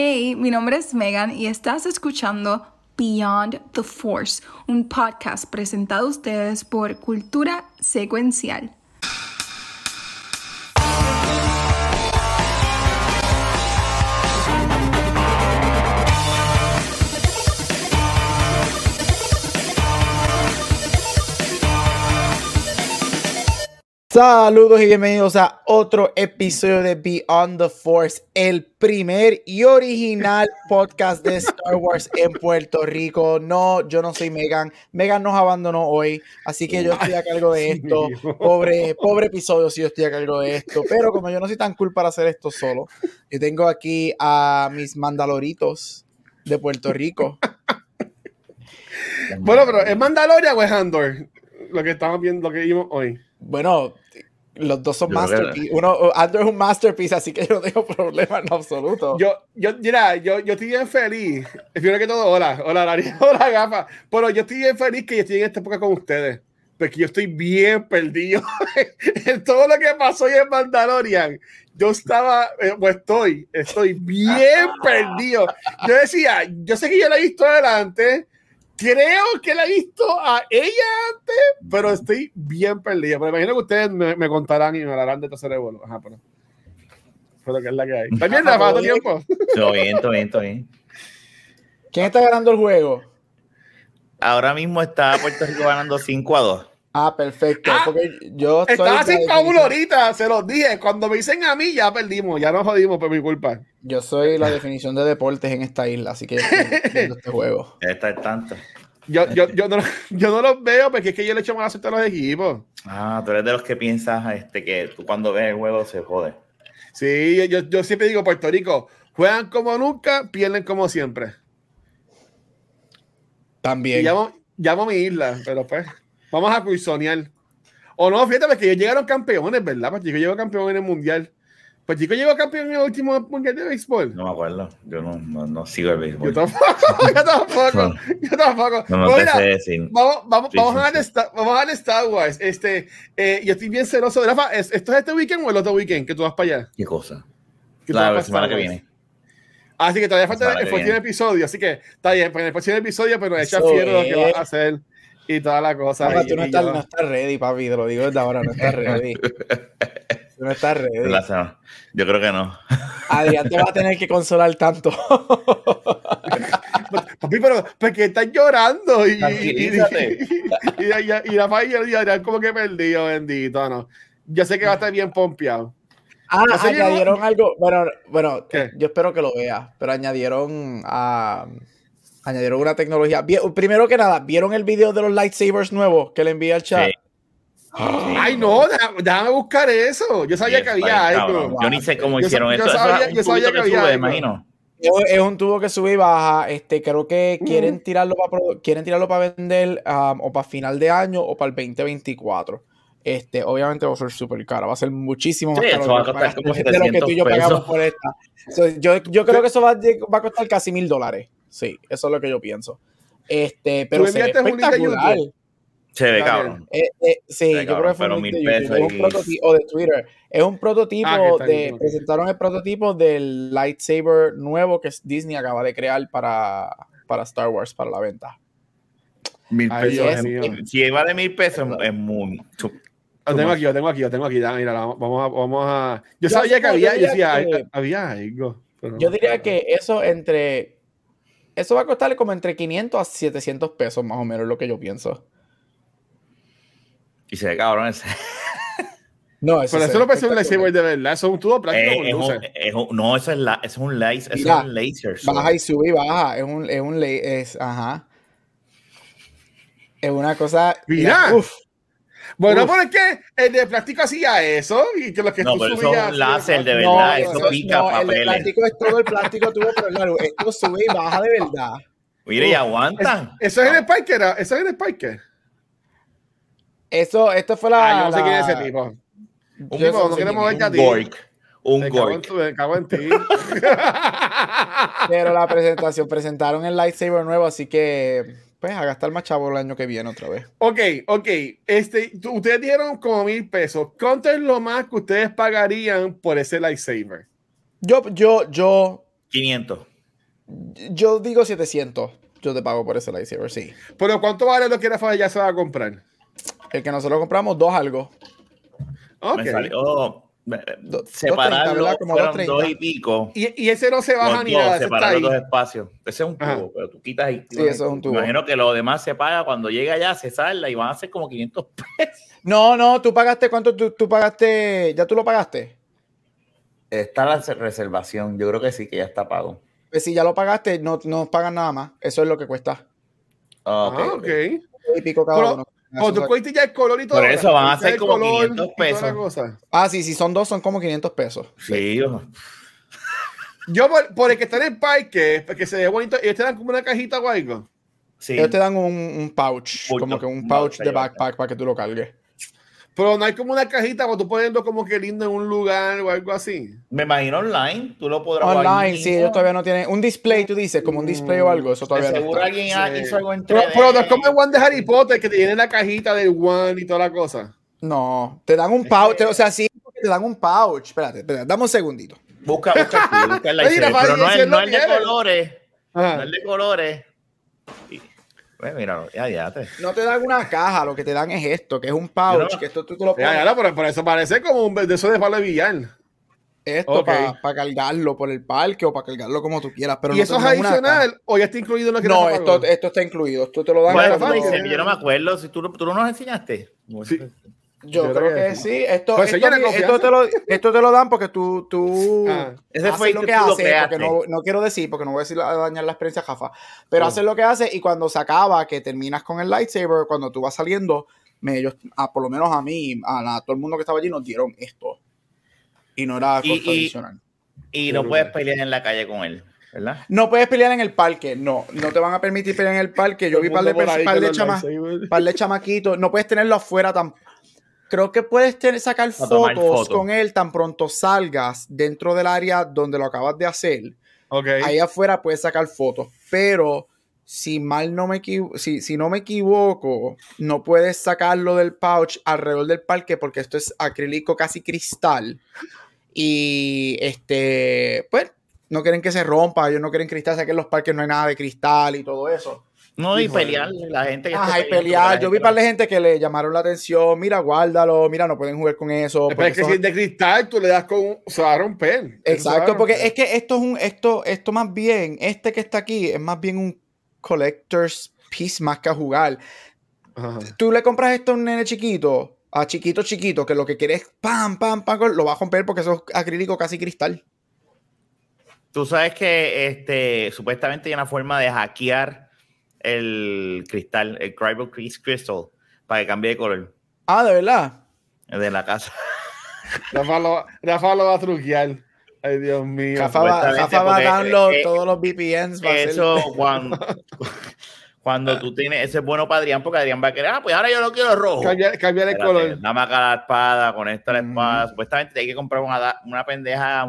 Hey, mi nombre es Megan y estás escuchando Beyond the Force, un podcast presentado a ustedes por Cultura Secuencial. Saludos y bienvenidos a otro episodio de Beyond the Force, el primer y original podcast de Star Wars en Puerto Rico. No, yo no soy Megan. Megan nos abandonó hoy, así que yo estoy a cargo de esto. Pobre episodio si yo estoy a cargo de esto. Pero como yo no soy tan cool para hacer esto solo, yo tengo aquí a mis mandaloritos de Puerto Rico. Bueno, pero ¿es Mandalorian o es Andor? Lo que estamos viendo, lo que vimos hoy. Bueno, los dos son masterpiece. Andor es un masterpiece, así que yo no tengo problema en absoluto. Yo estoy bien feliz. Primero que todo, hola, Gafa. Pero yo estoy bien feliz que yo estoy en esta época con ustedes. Porque yo estoy bien perdido en todo lo que pasó hoy en Mandalorian. Yo estaba, o estoy bien perdido. Yo decía, yo sé que yo la he visto adelante. Creo que la he visto a ella antes, pero estoy bien perdida. Pero imagino que ustedes me contarán y me hablarán de tu cerebro. Ajá, pero que es la que hay. ¿Está bien, Rafa? ¿Todo tiempo? Todo bien. ¿Quién está ganando el juego? Ahora mismo está Puerto Rico ganando 5-2. Ah, perfecto. Porque yo estaba 5-1 ahorita, se los dije. Cuando me dicen a mí, ya perdimos, ya nos jodimos por mi culpa. Yo soy la definición de deportes en esta isla, así que estoy viendo este juego. Está el tanto. Yo no los veo porque es que yo le echo mala suerte a los equipos. Ah, tú eres de los que piensas que tú cuando ves el juego se jode. Sí, yo siempre digo, Puerto Rico, juegan como nunca, pierden como siempre. También. Y llamo a mi isla, pero pues... Vamos a cursonear. O no, fíjate, porque ellos llegaron campeones, ¿verdad? Pues Chico llegó campeón en el mundial. Pues Chico llegó campeón en el último mundial de béisbol. No me acuerdo. Yo no sigo el béisbol. Yo tampoco. Vamos a Star Wars. Yo estoy bien celoso. Rafa, ¿esto es este weekend o el otro weekend que tú vas para allá? ¿Qué cosa? La semana que viene. Así que todavía falta el próximo episodio. Así que está bien, pues en el próximo episodio, pero echa fiero lo que vas a hacer. Y toda la cosa. Papá, tú no estás ready, papi, te lo digo desde ahora, no estás ready. Tú no estás ready. Yo creo que no. Adrián te va a tener que consolar tanto. Papi, pero porque estás llorando. Y la familia y Adrián como que perdido, bendito, no. Yo sé que va a estar bien pompeado. Ah, no sé, añadieron algo. Bueno, ¿qué? Yo espero que lo veas, pero añadieron a... Añadieron una tecnología. Primero que nada, ¿vieron el video de los lightsabers nuevos que le envié al chat? Sí. Ay, no, déjame buscar eso. Yo sabía que había algo. Yo ni sé cómo hicieron eso. Yo sabía que había algo. Es un tubo que sube y baja. Creo que quieren tirarlo para vender o para final de año o para el 2024. Obviamente va a ser súper caro, va a ser muchísimo más caro va a costar como de lo que tú y yo pagamos por esta. Yo creo que eso va a costar casi $1,000. Sí, eso es lo que yo pienso. Pero se ve espectacular. Se ve cabrón. Sí, yo creo que fue un prototipo de Twitter. Es un prototipo presentaron el prototipo del lightsaber nuevo que Disney acaba de crear para Star Wars, para la venta. $1,000. Si vale $1,000, es muy... Lo tengo aquí. Mira, vamos a... Yo sabía que había algo. Yo diría que eso va a costarle como entre $500 a $700 más o menos, lo que yo pienso. Y se ve cabrón ese. No, eso pero eso no parece un lightsaber de verdad. Eso es un tubo plástico con luces. No, eso es un laser. Mira, es un laser. Baja y sube y baja. Es un laser. Ajá. Es una cosa... Mira. Bueno, pero es que el de plástico hacía eso y que los que tú subías... No, pero eso es un láser de verdad, eso pica papeles. El de plástico es todo el plástico tubo, pero claro, esto sube y baja de verdad. Mira, y aguantan. Eso es en el parque, eso es en el parque. Esto fue la... yo no sé quién es ese tipo. No queremos ver a ti. Un gork. Me cago en ti. Pero la presentaron el lightsaber nuevo, así que... Pues a gastar más chavo el año que viene otra vez. Ok. Ustedes dieron como $1,000. ¿Cuánto es lo más que ustedes pagarían por ese lightsaber? Yo 500. Yo digo 700. Yo te pago por ese lightsaber, sí. ¿Pero cuánto vale lo que Rafa ya se va a comprar? El que nosotros compramos, dos algo. Ok. Me salió... separarlo como fueron 2 y pico. Y ese no se baja ni nada. Separar los espacios. Ese es un tubo, ajá, pero tú quitas ahí. Sí, eso es un tubo. Imagino que lo demás se paga cuando llega allá, se sale y van a ser como 500 pesos. No, no, tú pagaste, ¿cuánto tú pagaste? ¿Ya tú lo pagaste? Está la reservación, yo creo que sí, que ya está pago. Pues si ya lo pagaste, no pagan nada más. Eso es lo que cuesta. Okay. Y pico cada uno. O tú cuentas ya el color y todo. Por eso van a ser como 500 pesos. Ah, sí, si son dos, son como 500 pesos. Sí. Yo, por el que está en el parque, que se ve bonito, ellos te dan como una cajita o algo. Sí. Ellos te dan un pouch, como que un pouch de backpack para que tú lo cargues. Pero no hay como una cajita para tú ponerlo como que lindo en un lugar o algo así. Me imagino online, tú lo podrás online, sí, ellos todavía no tienen. Un display, tú dices, como un display o algo, eso todavía seguro no alguien hizo algo en 3D. Pero no es como el One de Harry Potter, que te tiene la cajita del One y toda la cosa. No, te dan un pouch, o sea, sí, te dan un pouch. Espérate, dame un segundito. Busca la historia, pero no es de colores. No es de colores. Pues mira, ya. No te dan una caja, lo que te dan es esto, que es un pouch, que esto tú te lo pones. Ya, por eso parece como un de eso de palo de billar. Esto para cargarlo por el parque o para cargarlo como tú quieras. Pero ¿y no eso es adicional o ya está incluido en lo que no, esto está incluido. Esto te lo dan. Bueno, yo no me acuerdo. Si tú no nos enseñaste. Sí. Yo creo que sí. Esto te lo dan porque tú ese haces lo que haces, porque no quiero decir, porque no voy a decir dañar la experiencia, Jafa, pero haces lo que haces y cuando se acaba, que terminas con el lightsaber, cuando tú vas saliendo, por lo menos a mí, a todo el mundo que estaba allí, nos dieron esto. Y no era costo adicional. Y no puedes pelear en la calle con él, ¿verdad? No puedes pelear en el parque, no te van a permitir pelear en el parque. Yo vi par de chamaquitos, no puedes tenerlo afuera tampoco. Creo que puedes sacar fotos con él tan pronto salgas dentro del área donde lo acabas de hacer. Okay. Ahí afuera puedes sacar fotos, pero si no me equivoco, no puedes sacarlo del pouch alrededor del parque porque esto es acrílico casi cristal. Y pues no quieren que se rompa, ellos no quieren cristal, o sea que en los parques no hay nada de cristal y todo eso. No, y pelear, la gente que pelear. Yo vi para la gente que le llamaron la atención, mira, guárdalo, mira, no pueden jugar con eso. Pero es que si es de cristal, tú le das se va a romper. Exacto, porque es que esto más bien, este que está aquí, es más bien un collector's piece más que a jugar. Ajá. Tú le compras esto a un nene chiquito, a chiquito, que lo que quiere es pam, pam, pam, lo va a romper porque eso es acrílico casi cristal. Tú sabes que supuestamente hay una forma de hackear el cristal, el Cryo Crystal, para que cambie de color. Ah, ¿de verdad? De la casa. Rafa lo va a truquear. Ay, Dios mío. Rafa va a download todos los VPNs. Eso, cuando tú tienes... Ese es bueno para Adrián, porque Adrián va a querer, pues ahora yo lo quiero rojo. Cambiar el color. Dame acá la espada, conecta la espada. Supuestamente hay que comprar una pendeja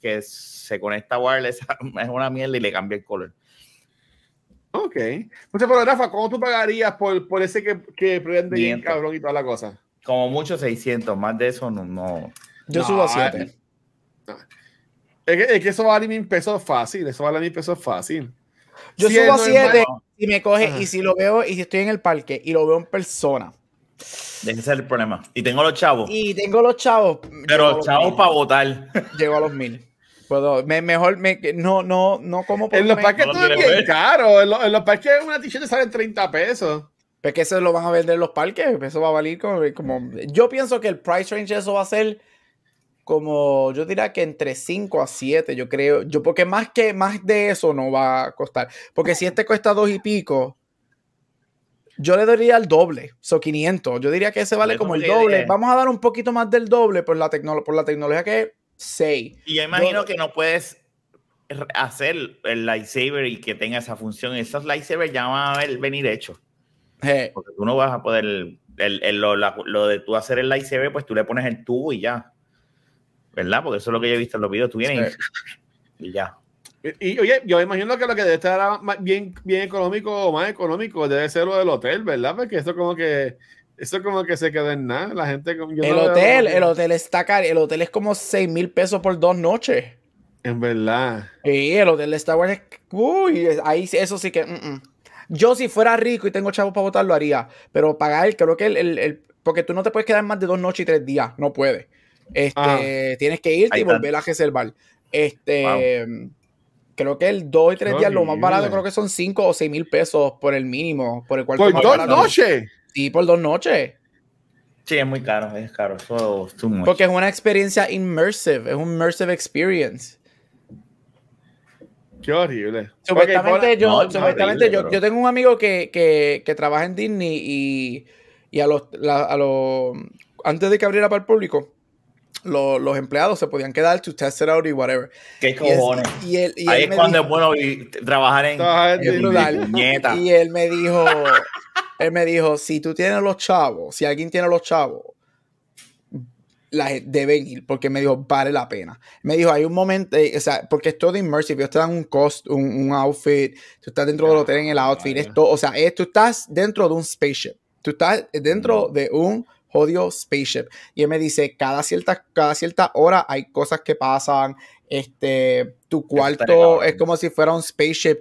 que se conecta wireless. Es una mierda y le cambia el color. Ok. Entonces, pero Rafa, ¿cómo tú pagarías por ese que prende bien cabrón y toda la cosa? Como mucho 600, más de eso no. Yo subo a 7. No. Es que eso vale 1,000 pesos fácil, Yo subo a 7 y me coge, y si lo veo, y si estoy en el parque y lo veo en persona. Ese es el problema. Y tengo los chavos. Pero chavos para votar. Llego a los 1,000. No como por en los parques todo es bien caro. En los parques una t-shirt sale 30 pesos. Pero es que eso lo van a vender en los parques. Eso va a valer como... Yo pienso que el price range de eso va a ser como... Yo diría que entre 5 a 7, yo creo. Porque más de eso no va a costar. Porque si cuesta 2 y pico... Yo le daría el doble, son 500. Yo diría que ese vale como el doble. Vamos a dar un poquito más del doble por la tecnología que es. 6. Y yo imagino que no puedes hacer el lightsaber y que tenga esa función. Esos lightsabers ya van a venir hechos. Hey. Porque tú no vas a poder... lo de tú hacer el lightsaber, pues tú le pones el tubo y ya. ¿Verdad? Porque eso es lo que yo he visto en los videos. Tú vienes y ya. Y oye, yo imagino que lo que debe estar bien económico o más económico debe ser lo del hotel, ¿verdad? Porque esto como que... Eso como que se queda en nada. La gente... el hotel está caro. El hotel es como 6,000 pesos por 2 noches. En verdad. Sí, el hotel de Star Wars es... Uy, ahí eso sí que... Yo si fuera rico y tengo chavos para votar, lo haría. Pero pagar, creo que porque tú no te puedes quedar más de 2 noches y 3 días. No puedes. Tienes que irte y volver a reservar. Wow. Creo que el 2 y 3 días, lo más barato, creo que son 5 o 6 mil pesos por el mínimo. ¿Por el cuarto más barato? 2 noches? Sí, por 2 noches. Sí, es muy caro, es caro. So, too much. Porque es una experiencia immersive, es un immersive experience. Qué horrible. Supuestamente, okay, yo tengo un amigo que trabaja en Disney y antes de que abriera para el público, los empleados se podían quedar to test it out y whatever. Qué cojones. Y él ahí es cuando es bueno trabajar en Disney, nieta. Y él me dijo, si tú tienes los chavos, si alguien tiene los chavos, deben ir, porque me dijo, vale la pena. Me dijo, hay un momento, o sea, porque es todo immersive, ellos te dan un cost, un outfit, tú estás dentro del hotel en el outfit, esto, o sea, tú estás dentro de un spaceship, tú estás dentro de un jodido spaceship. Y él me dice, cada cierta hora hay cosas que pasan, tu cuarto es como si fuera un spaceship.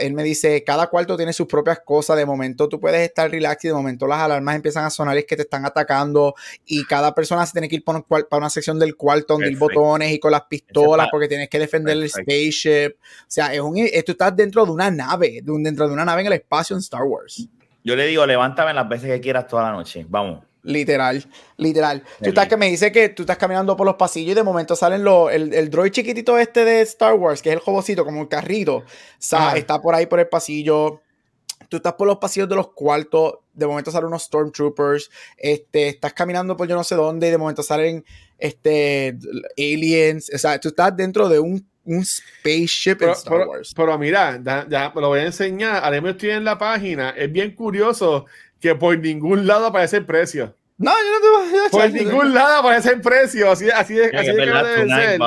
Él me dice, cada cuarto tiene sus propias cosas, de momento tú puedes estar relax y de momento las alarmas empiezan a sonar, es que te están atacando, y cada persona se tiene que ir para una sección del cuarto donde hay botones y con las pistolas porque tienes que defender el spaceship. O sea, tú estás dentro de una nave, dentro de una nave en el espacio en Star Wars. Yo le digo, levántame las veces que quieras toda la noche, vamos. Literal. Tú estás que me dice que tú estás caminando por los pasillos y de momento salen el droid chiquitito este de Star Wars, que es el jobocito, como el carrito. O sea, está por ahí por el pasillo. Tú estás por los pasillos de los cuartos. De momento salen unos Stormtroopers. Estás caminando por yo no sé dónde y de momento salen aliens. O sea, tú estás dentro de un spaceship en Star Wars. Pero mira, ya lo voy a enseñar. Ahora mismo estoy en la página. Es bien curioso que por ningún lado aparece el precio. No, yo no te voy a... Por ningún lado aparece el precio. Así es que debe ser.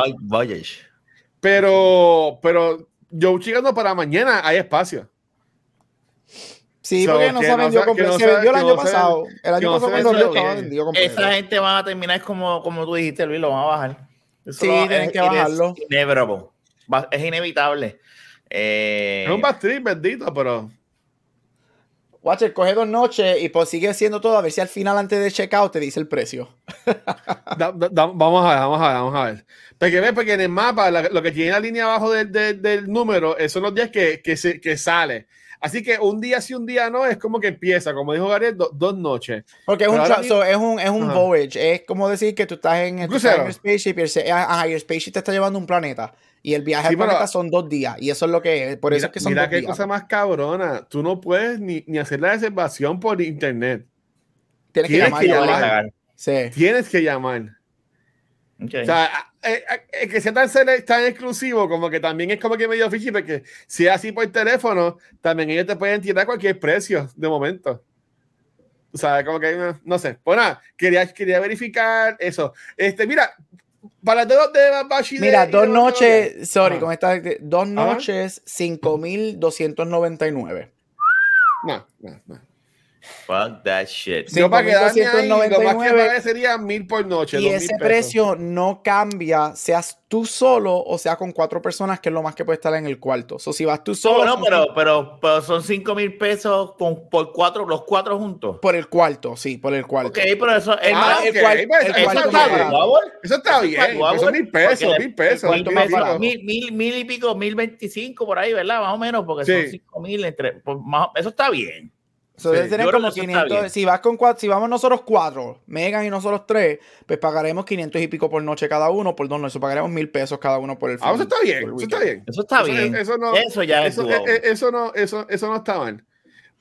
Pero yo chicando para mañana hay espacio. Sí, porque no saben, yo compré. Se vendió el año pasado. El año pasado cuando estaba vendido. Esa gente va a terminar como tú dijiste, Luis, lo van a bajar. Sí, tienen que bajarlo. Es inevitable. Es un backstreet, bendito, pero... Watcher, coge 2 noches y pues sigue haciendo todo, a ver si al final antes de checkout te dice el precio. Vamos a ver. Porque en el mapa, lo que tiene la línea abajo del número, son los días que sale. Así que un día sí, un día no, es como que empieza, como dijo Gabriel, 2 noches. Porque es un voyage, es como decir que tú estás en el spaceship y el spaceship te está llevando a un planeta. Y el viaje al planeta son 2 días, y eso es lo que es. Por eso es que son 2 días. Mira qué cosa más cabrona. Tú no puedes ni hacer la reservación por internet. Tienes que llamar. Sí. Tienes que llamar. Okay. O sea, que sea tan exclusivo, como que también es como que medio fishy, porque si es así por teléfono, también ellos te pueden tirar cualquier precio de momento. O sea, como que hay una, no sé. Pues nada, quería verificar eso. Mira, para todos de Babashi. Mira, 2 noches, sorry, con esta 2 noches, 5,299. No. Fuck that shit. Yo para quedarme ahí, lo más que vale sería 1,000 por noche. Y ese precio no cambia, seas tú solo o sea con 4 personas, que es lo más que puede estar en el cuarto. O si vas tú solo... No, pero son 5,000 pesos por 4, los 4 juntos. Por el cuarto, sí, por el cuarto. Ok, pero eso... Eso está bien, son 1,000 pesos. 1,000 y pico, 1,025 por ahí, ¿verdad? Más o menos, porque son 5,000 entre... Eso está bien. So, sí, tener como 500, si vamos nosotros 4, Megan y nosotros 3, pues pagaremos 500 y pico por noche cada uno, por 2 noches, pagaremos 1,000 pesos cada uno por el fin. Eso está bien, eso está bien. Eso no está mal.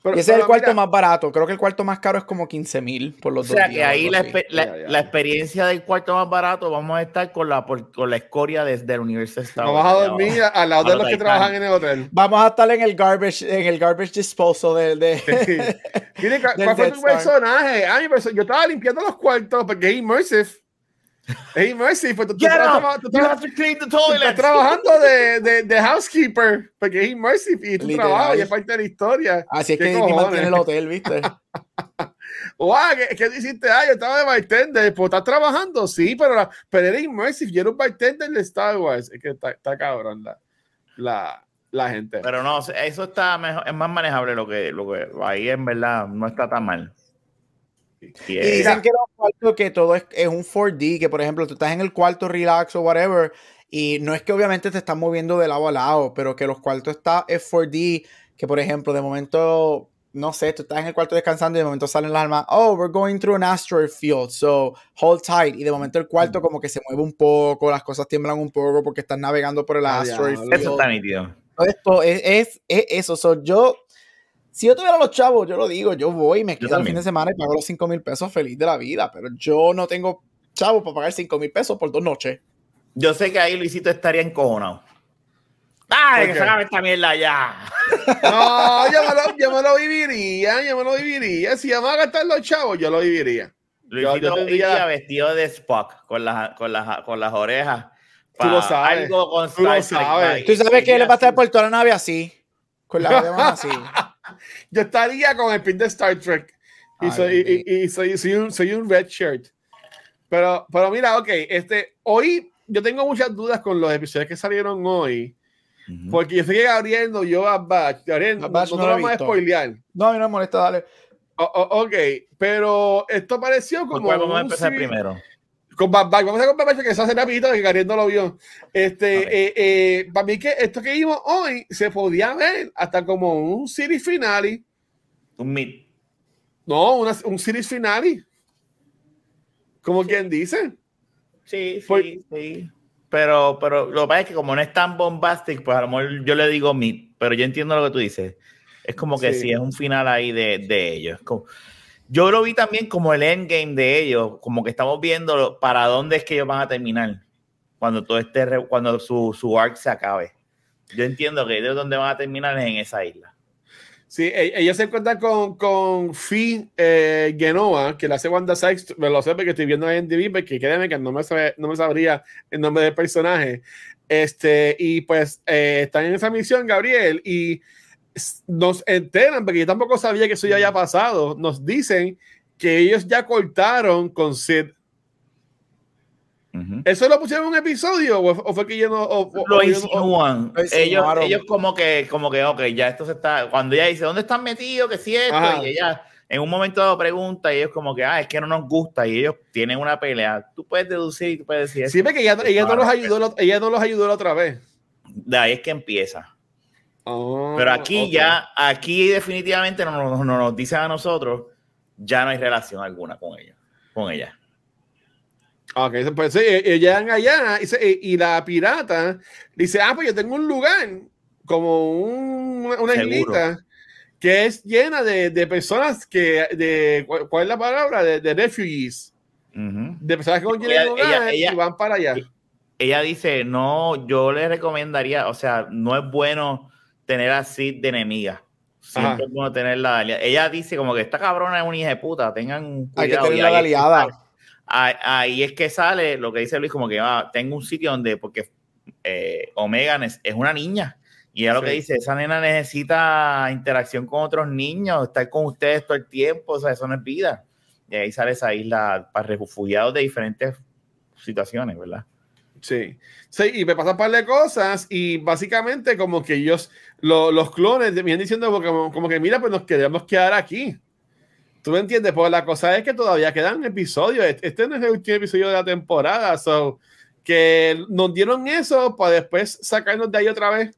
Pero, ese es el cuarto más barato, creo que el cuarto más caro es como 15,000 por los 2 días. O sea que ahí la experiencia del cuarto más barato, vamos a estar con la escoria desde el universo Star Wars. Vamos a dormir al lado de los que trabajan en el hotel. Vamos a estar en el garbage disposal de Mire, ¿cuál fue tu personaje? Yo estaba limpiando los cuartos porque es immersive. Es immersive, pues tú estás trabajando de housekeeper, porque es immersive y tú trabajas y es parte de la historia. Así es que Dima tiene el hotel, ¿viste? ¿Qué hiciste? Ah, yo estaba de bartender. Pues, ¿estás trabajando? Sí, pero era inmersive. Yo era un bartender de Star Wars. Es que está cabrón la gente. Pero no, eso está mejor, es más manejable lo que ahí en verdad no está tan mal. Y dicen que era un cuarto que todo es un 4D, que por ejemplo tú estás en el cuarto relax o whatever, y no es que obviamente te estás moviendo de lado a lado, pero que los cuartos es 4D, que por ejemplo de momento, no sé, tú estás en el cuarto descansando y de momento salen las armas, oh, we're going through an asteroid field, so hold tight, y de momento el cuarto como que se mueve un poco, las cosas tiemblan un poco porque estás navegando por el asteroid field. Eso está nítido. Esto es eso, so yo... Si yo tuviera los chavos, yo lo digo, yo voy y me quedo el fin de semana y pago los 5,000 pesos feliz de la vida, pero yo no tengo chavos para pagar 5,000 pesos por 2 noches. Yo sé que ahí Luisito estaría encojonado. ¡Ay, que saca esta mierda ya! No, yo me lo viviría. Si yo me voy a gastar los chavos, yo lo viviría. Luisito tendría vestido de Spock con las orejas. Tú lo sabes. Algo con Tú sabes que él va a estar por toda la nave así, con la oreja así. Yo estaría con el pin de Star Trek y soy un red shirt, pero mira, ok, hoy yo tengo muchas dudas con los episodios que salieron hoy, porque yo sé que Gabriel no vio a Batch. Gabriel, no lo vamos a spoilear. No, no me molesta, dale. Ok, pero esto pareció como... ¿Cuál vamos a empezar primero? Con Bad Batch. Vamos a comprar Bad Batch, que se hace rapidito, que Gabriel no lo vio. Para mí que esto que vimos hoy se podía ver hasta como un series finale. Un mid. No, un series finale. Como sí. Quien dice. Sí, sí. Pero lo que pasa es que como no es tan bombastic, pues a lo mejor yo le digo mid, pero yo entiendo lo que tú dices. Es como que sí es un final ahí de ellos. Como... Yo lo vi también como el endgame de ellos, como que estamos viendo para dónde es que ellos van a terminar cuando todo cuando su arc se acabe. Yo entiendo que ellos donde van a terminar es en esa isla. Sí, ellos se encuentran con Fee Genoa, que la hace Wanda Sykes, me lo sé porque estoy viendo en TV, porque créeme que no me sabría el nombre del personaje. Y pues están en esa misión, Gabriel, y nos enteran, porque yo tampoco sabía que eso ya había pasado, nos dicen que ellos ya cortaron con Sid. ¿Eso lo pusieron en un episodio? ¿O fue que yo no...? Lo insinúan. Ellos como que, ok, ya esto se está... Cuando ella dice, ¿dónde están metidos? ¿Qué si esto? Ajá. Y ella en un momento dado pregunta y ellos como que, es que no nos gusta, y ellos tienen una pelea. Tú puedes deducir y tú puedes decir... Sí, porque ella no los ayudó la otra vez. De ahí es que empieza. Oh, pero aquí aquí definitivamente no nos dicen a nosotros, ya no hay relación alguna con ella. Ok, pues sí, llegan allá y la pirata dice, pues yo tengo un lugar, como una islita que es llena de personas ¿cuál es la palabra? De refugees. De personas que y van para allá. Ella dice, no, yo le recomendaría, o sea, no es bueno tener a Sid de enemiga. Siempre es bueno tenerla aliada. Ella dice como que esta cabrona es una hija de puta, tengan cuidado. Hay que tenerla aliada. Ahí es que sale lo que dice Luis, como que tengo un sitio donde, porque Omega es una niña, y ella lo que dice, esa nena necesita interacción con otros niños, estar con ustedes todo el tiempo, o sea, eso no es vida. Y ahí sale esa isla para refugiados de diferentes situaciones, ¿verdad? Sí, y me pasan un par de cosas y básicamente como que ellos, los clones me están diciendo como que mira, pues nos queremos quedar aquí. ¿Tú me entiendes? Pues la cosa es que todavía quedan episodios. Este no es el último episodio de la temporada, so que nos dieron eso para después sacarnos de ahí otra vez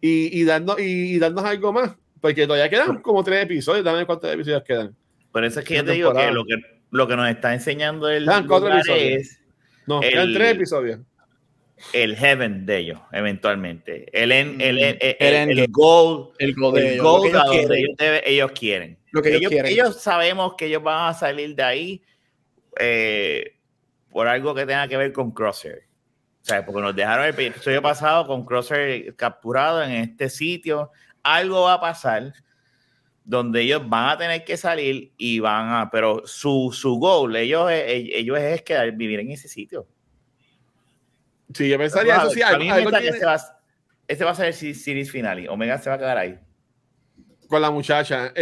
y darnos algo más, porque todavía quedan como 3 episodios, dame cuántos episodios quedan. Por eso es que yo te digo que lo que nos está enseñando el lugar es... No, quedan 3 episodios. El heaven de ellos, eventualmente. El goal donde ellos quieren. Lo que ellos quieren. Ellos sabemos que ellos van a salir de ahí por algo que tenga que ver con Crosshair. O sea, porque nos dejaron el episodio pasado con Crosshair capturado en este sitio. Algo va a pasar donde ellos van a tener que salir y pero su goal, ellos es quedar, vivir en ese sitio. Sí, yo pensaría eso. Sí, a mí me gusta que este va a ser el series final. Omega se va a quedar ahí. Con la muchacha.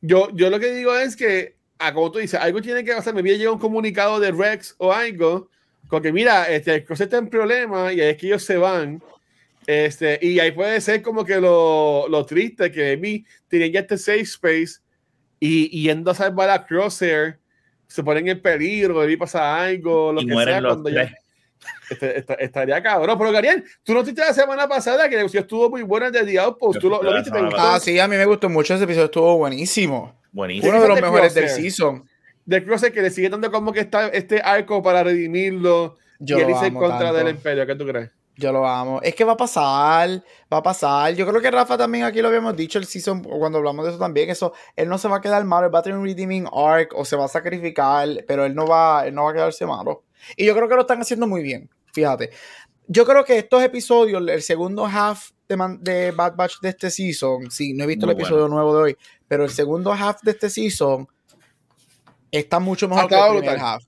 Yo lo que digo es que como tú dices, algo tiene que pasar. Me llega un comunicado de Rex o algo, con que mira, el Crosshair está en problema y ahí es que ellos se van. Y ahí puede ser como que lo triste que vi, tienen ya este safe space y yendo a salvar a Crosshair, se ponen en peligro, debí pasar algo, lo y que sea. Los tres. Ya, estaría cabrón. Pero Gabriel, tú no viste la semana pasada que estuvo muy buena de The Outpost. ¿Tú lo viste? Ah, sí, a mí me gustó mucho ese episodio, estuvo buenísimo. Buenísimo. Uno de los mejores del season. De Crosshair que le sigue dando como que está este arco para redimirlo. Yo y él dice en contra tanto del imperio. ¿Qué tú crees? Yo lo amo. Es que va a pasar, va a pasar. Yo creo que Rafa también aquí lo habíamos dicho el season, cuando hablamos de eso también, eso, él no se va a quedar malo, él va a tener un redeeming arc o se va a sacrificar, pero él no va a quedarse malo. Y yo creo que lo están haciendo muy bien, fíjate. Yo creo que estos episodios, el segundo half de Bad Batch de este season, sí, no he visto muy el episodio nuevo de hoy, pero el segundo half de este season está mucho mejor que el primer half.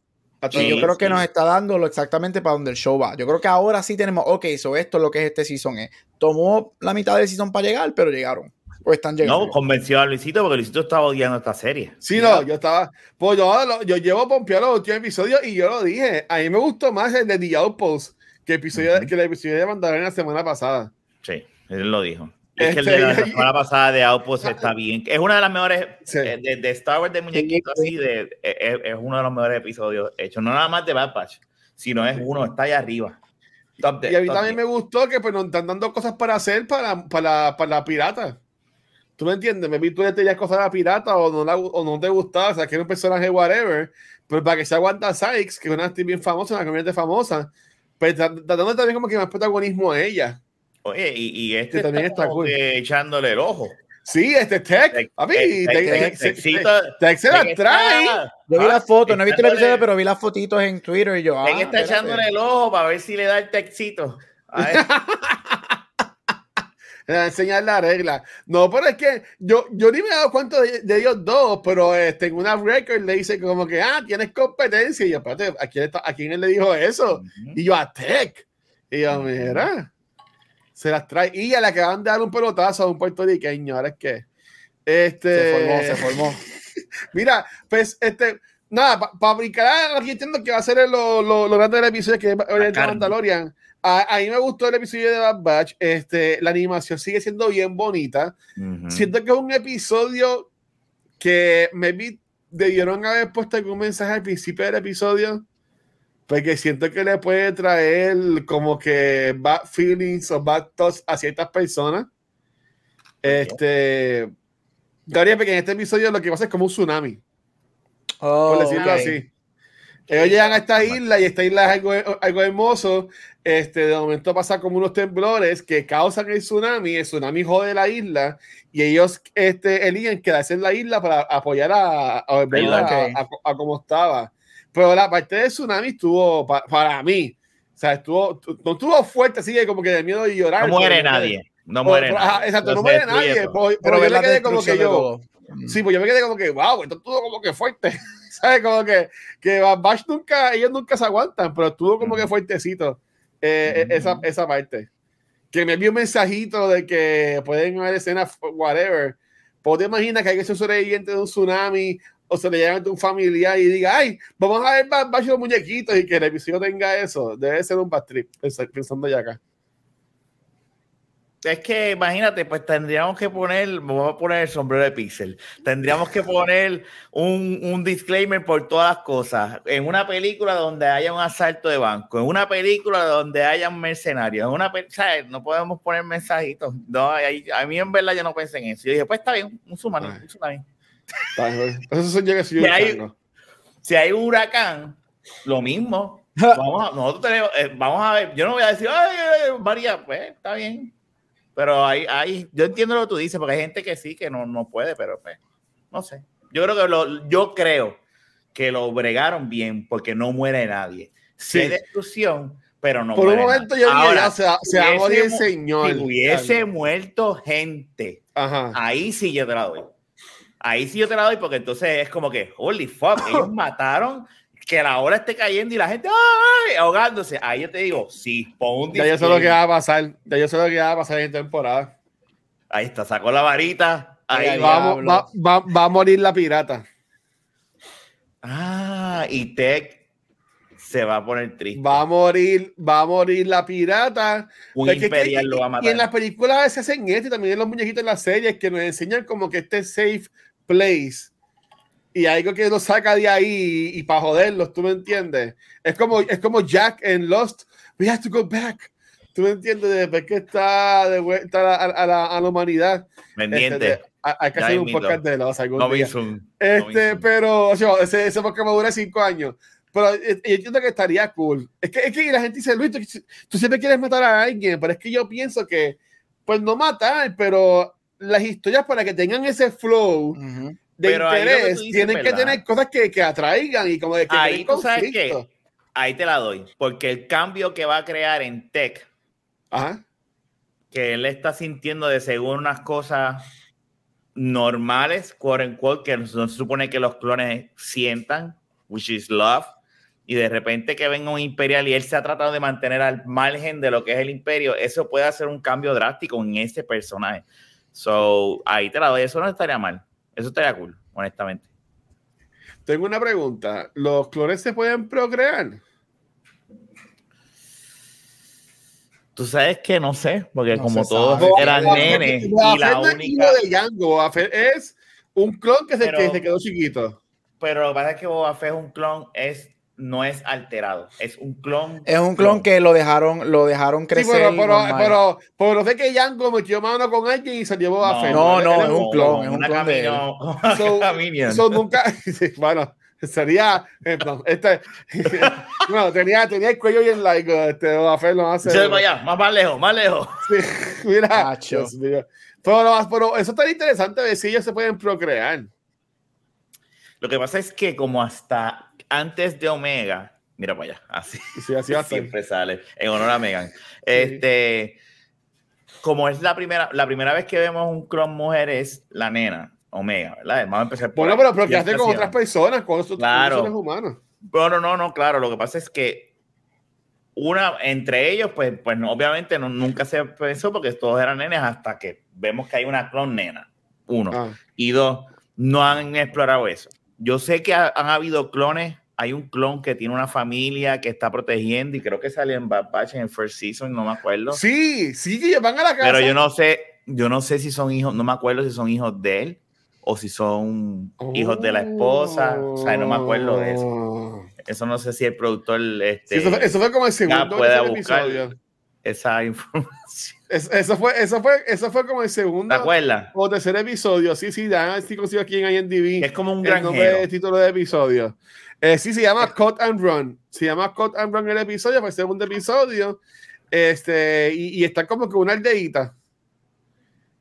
Sí, yo creo que nos está dando lo exactamente para donde el show va. Yo creo que ahora sí tenemos, ok, so esto es lo que es este season. Tomó la mitad del season para llegar, pero llegaron. O están llegando. No, convenció a Luisito porque Luisito estaba odiando esta serie. Sí, no, yo estaba. Pues yo llevo pompeado los últimos episodios y yo lo dije. A mí me gustó más el de The Outpost que el episodio, que el episodio de Mandalorian la semana pasada. Sí, él lo dijo. Es que el de la semana pasada de Outpost está bien. Es una de las mejores de Star Wars de muñequitos así. Es uno de los mejores episodios hechos. No nada más de Bad Batch, sino es uno, está allá arriba. Y a mí también me gustó que pues, nos están dando cosas para hacer para la pirata. ¿Tú me entiendes? Me vi tú le tenías cosas a la pirata o no te gustaba. O sea, que era un personaje whatever. Pero para que sea Wanda Sykes, que es una actriz bien famosa, una comediante famosa, pero tratando también como que más protagonismo a ella. Oye, y este también está cool, echándole el ojo. Sí, Tech. A mí, Tech se la trae. Yo vi las fotos, no he visto el episodio, pero vi las fotitos en Twitter y yo. Tech está echándole el ojo para ver si le da el Techcito. Enseñar la regla. No, pero es que yo ni me he dado cuenta de ellos dos, pero en una record le dice como que, tienes competencia. Y yo, espérate, ¿a quién él le dijo eso? Y yo, a Tech. Y yo, mira, se las trae. Y a la que van a dar un pelotazo a un puertorriqueño. Ahora es que se formó. Mira, pues nada, para brincar, aquí entiendo que va a ser lo grande del episodio que es el Mandalorian. A mí me gustó el episodio de Bad Batch. La animación sigue siendo bien bonita. Siento que es un episodio que maybe debieron haber puesto algún mensaje al principio del episodio, porque siento que le puede traer como que bad feelings o bad thoughts a ciertas personas. Gabriel, porque en este episodio lo que pasa es como un tsunami. Por decirlo así. Ellos llegan a esta isla y esta isla es algo hermoso. De momento pasa como unos temblores que causan el tsunami. El tsunami jode la isla y ellos eligen quedarse en la isla para apoyar a como estaba. Pero la parte del tsunami estuvo, para mí, o sea, no estuvo fuerte, así que como que de miedo de llorar. No muere nadie. Exacto, no muere nadie. Pero yo me quedé como que yo. Sí, pues yo me quedé como que, wow, esto estuvo como que fuerte. ¿Sabes? Como que Bash ellos nunca se aguantan, pero estuvo como que fuertecito esa parte. Que me envió un mensajito de que pueden haber escenas, whatever. Pero te imaginas que hay que ser sobreviviente de un tsunami, o se le llegan a un familiar y diga, ay, vamos a ver Bad Batch los muñequitos y que el episodio tenga eso. Debe ser un bad trip, pensando ya acá. Es que imagínate, pues tendríamos que poner, vamos a poner el sombrero de Pixel, tendríamos que poner un disclaimer por todas las cosas. En una película donde haya un asalto de banco, en una película donde haya un mercenario, en una ¿sabes? No podemos poner mensajitos. No, a mí en verdad yo no pensé en eso. Yo dije, pues está bien, un tsunami. Si hay un huracán, lo mismo. Vamos a ver. Yo no voy a decir, ay, María, pues está bien. Pero yo entiendo lo que tú dices, porque hay gente que sí, que no puede, pero pues, no sé. Yo creo que lo bregaron bien, porque no muere nadie. Sí, hay destrucción, pero no muere nadie. Por un momento yo dije, se va a morir el señor. Si hubiese muerto gente, ahí sí yo te la doy. Ahí sí yo te la doy, porque entonces es como que, holy fuck, ellos mataron, que la ola esté cayendo y la gente ahogándose. Ahí yo te digo, sí, pon un disclaimer. Ya yo sé lo que va a pasar en temporada. Ahí está, sacó la varita. Ahí va a morir la pirata. Ah, y Tech se va a poner triste. Va a morir la pirata. Un imperial lo va a matar. Y en las películas a veces hacen esto, y también en los muñequitos en las series que nos enseñan como que este safe place. Y algo que lo saca de ahí y para joderlos, ¿tú me entiendes? Es como Jack en Lost. We have to go back. ¿Tú me entiendes? Después que está de vuelta a la humanidad. Pendiente. Hay que hacer un podcast de Lost algún día. Pero, o sea, ese podcast madura 5 años. Pero yo entiendo que estaría cool. Es que la gente dice, Luis, tú siempre quieres matar a alguien, pero es que yo pienso que, pues no matar, pero las historias para que tengan ese flow... Uh-huh. De pero interés, que tienen que tener cosas que atraigan y como de que ahí tú sabes que ahí te la doy, porque el cambio que va a crear en Tech, ajá, que él está sintiendo de según unas cosas normales, quote unquote, que no se supone que los clones sientan, which is love, y de repente que venga un imperial y él se ha tratado de mantener al margen de lo que es el imperio, eso puede hacer un cambio drástico en ese personaje. So, ahí te la doy, eso no estaría mal. Eso estaría cool, honestamente. Tengo una pregunta. ¿Los clones se pueden procrear? Tú sabes que no sé, porque no como todos sabe. Eran nenes y la única... de Yango, Boba Fett es un clon que se quedó chiquito. Pero lo que pasa es que Boba Fett es un clon, no es alterado, es un clon. Es un clon que lo dejaron crecer. Sí, pero sé que Jango metió mano con alguien y se llevó a Fett. No, es un clon, es un clon de él. So nunca, bueno, sería, no, tenía el cuello bien largo, a Fett lo hace. Yo vaya, más lejos. Sí, mira, Dios mío. Pero eso está interesante ver si ellos se pueden procrear. Lo que pasa es que como hasta antes de Omega, mira para allá, así siempre sale, en honor a Megan. Como es la primera vez que vemos un clon mujer es la nena, Omega, ¿verdad? Vamos a empezar por ahí. Pero que hace con otras personas, con otros seres humanos. Bueno, no, claro, lo que pasa es que entre ellos, pues no, obviamente nunca se pensó porque todos eran nenes hasta que vemos que hay una clon nena, 1. Y 2, no han explorado eso. Yo sé que han habido clones. Hay un clon que tiene una familia que está protegiendo y creo que sale en Bad Batch en el first season, no me acuerdo. Sí, que van a la casa. Pero yo no sé si son hijos, no me acuerdo si son hijos de él o si son hijos de la esposa. O sea, no me acuerdo de eso. Eso no sé si el productor... eso fue como el segundo episodio. Esa información. Eso fue como el segundo o tercer episodio. Sí, ya sí consigo aquí en IMDb. Es como un granjero. El nombre del título de episodio. Sí, se llama Cut and Run. Se llama Cut and Run el episodio, fue el segundo episodio. Y está como que una aldeíta.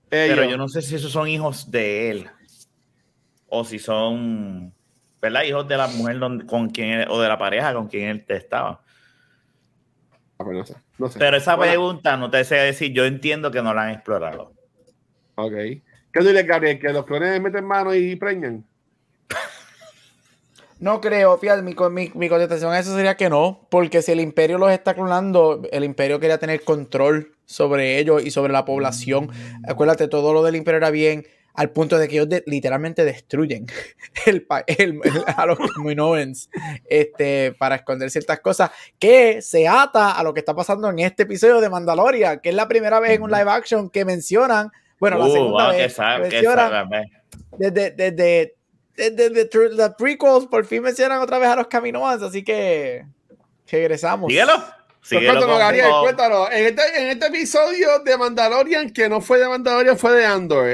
Pero yo no sé si esos son hijos de él. O si son, ¿verdad? Hijos de la mujer con quien él, o de la pareja con quien él estaba. No sé. Pero esa pregunta no te sé decir, yo entiendo que no la han explorado. Ok. ¿Qué tú dices, Gabriel? ¿Que los clones meten mano y preñan? No creo, fíjate, mi contestación a eso sería que no, porque si el imperio los está clonando, el imperio quería tener control sobre ellos y sobre la población. Acuérdate, todo lo del imperio era bien, al punto de que ellos literalmente destruyen a los Kaminoans para esconder ciertas cosas, que se ata a lo que está pasando en este episodio de Mandalorian, que es la primera vez en un live action que mencionan, bueno, la segunda vez mencionan desde las prequels, por fin mencionan otra vez a los Kaminoans, así que regresamos. Síguelo, Gabriel, cuéntanos. En este episodio de Mandalorian, que no fue de Mandalorian, fue de Andor.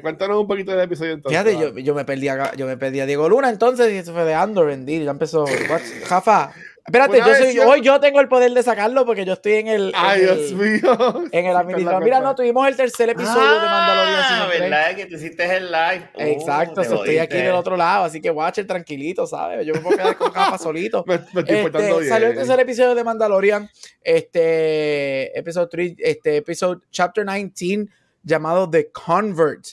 Cuéntanos un poquito del episodio entonces. Fíjate, yo me perdí a Diego Luna entonces y eso fue de Andor, Endir. Ya empezó. Jafa, espérate, hoy yo tengo el poder de sacarlo porque yo estoy en el... ¡Ay, Dios mío! En el administrador. Mira, no, tuvimos el tercer episodio de Mandalorian. Ah, verdad, que te hiciste el live. Exacto, estoy aquí del otro lado, así que Watcher, tranquilito, ¿sabes? Yo me puedo quedar con Jafa solito. Me estoy portando bien. Salió el tercer episodio de Mandalorian, episodio 3, chapter 19, llamado The Convert.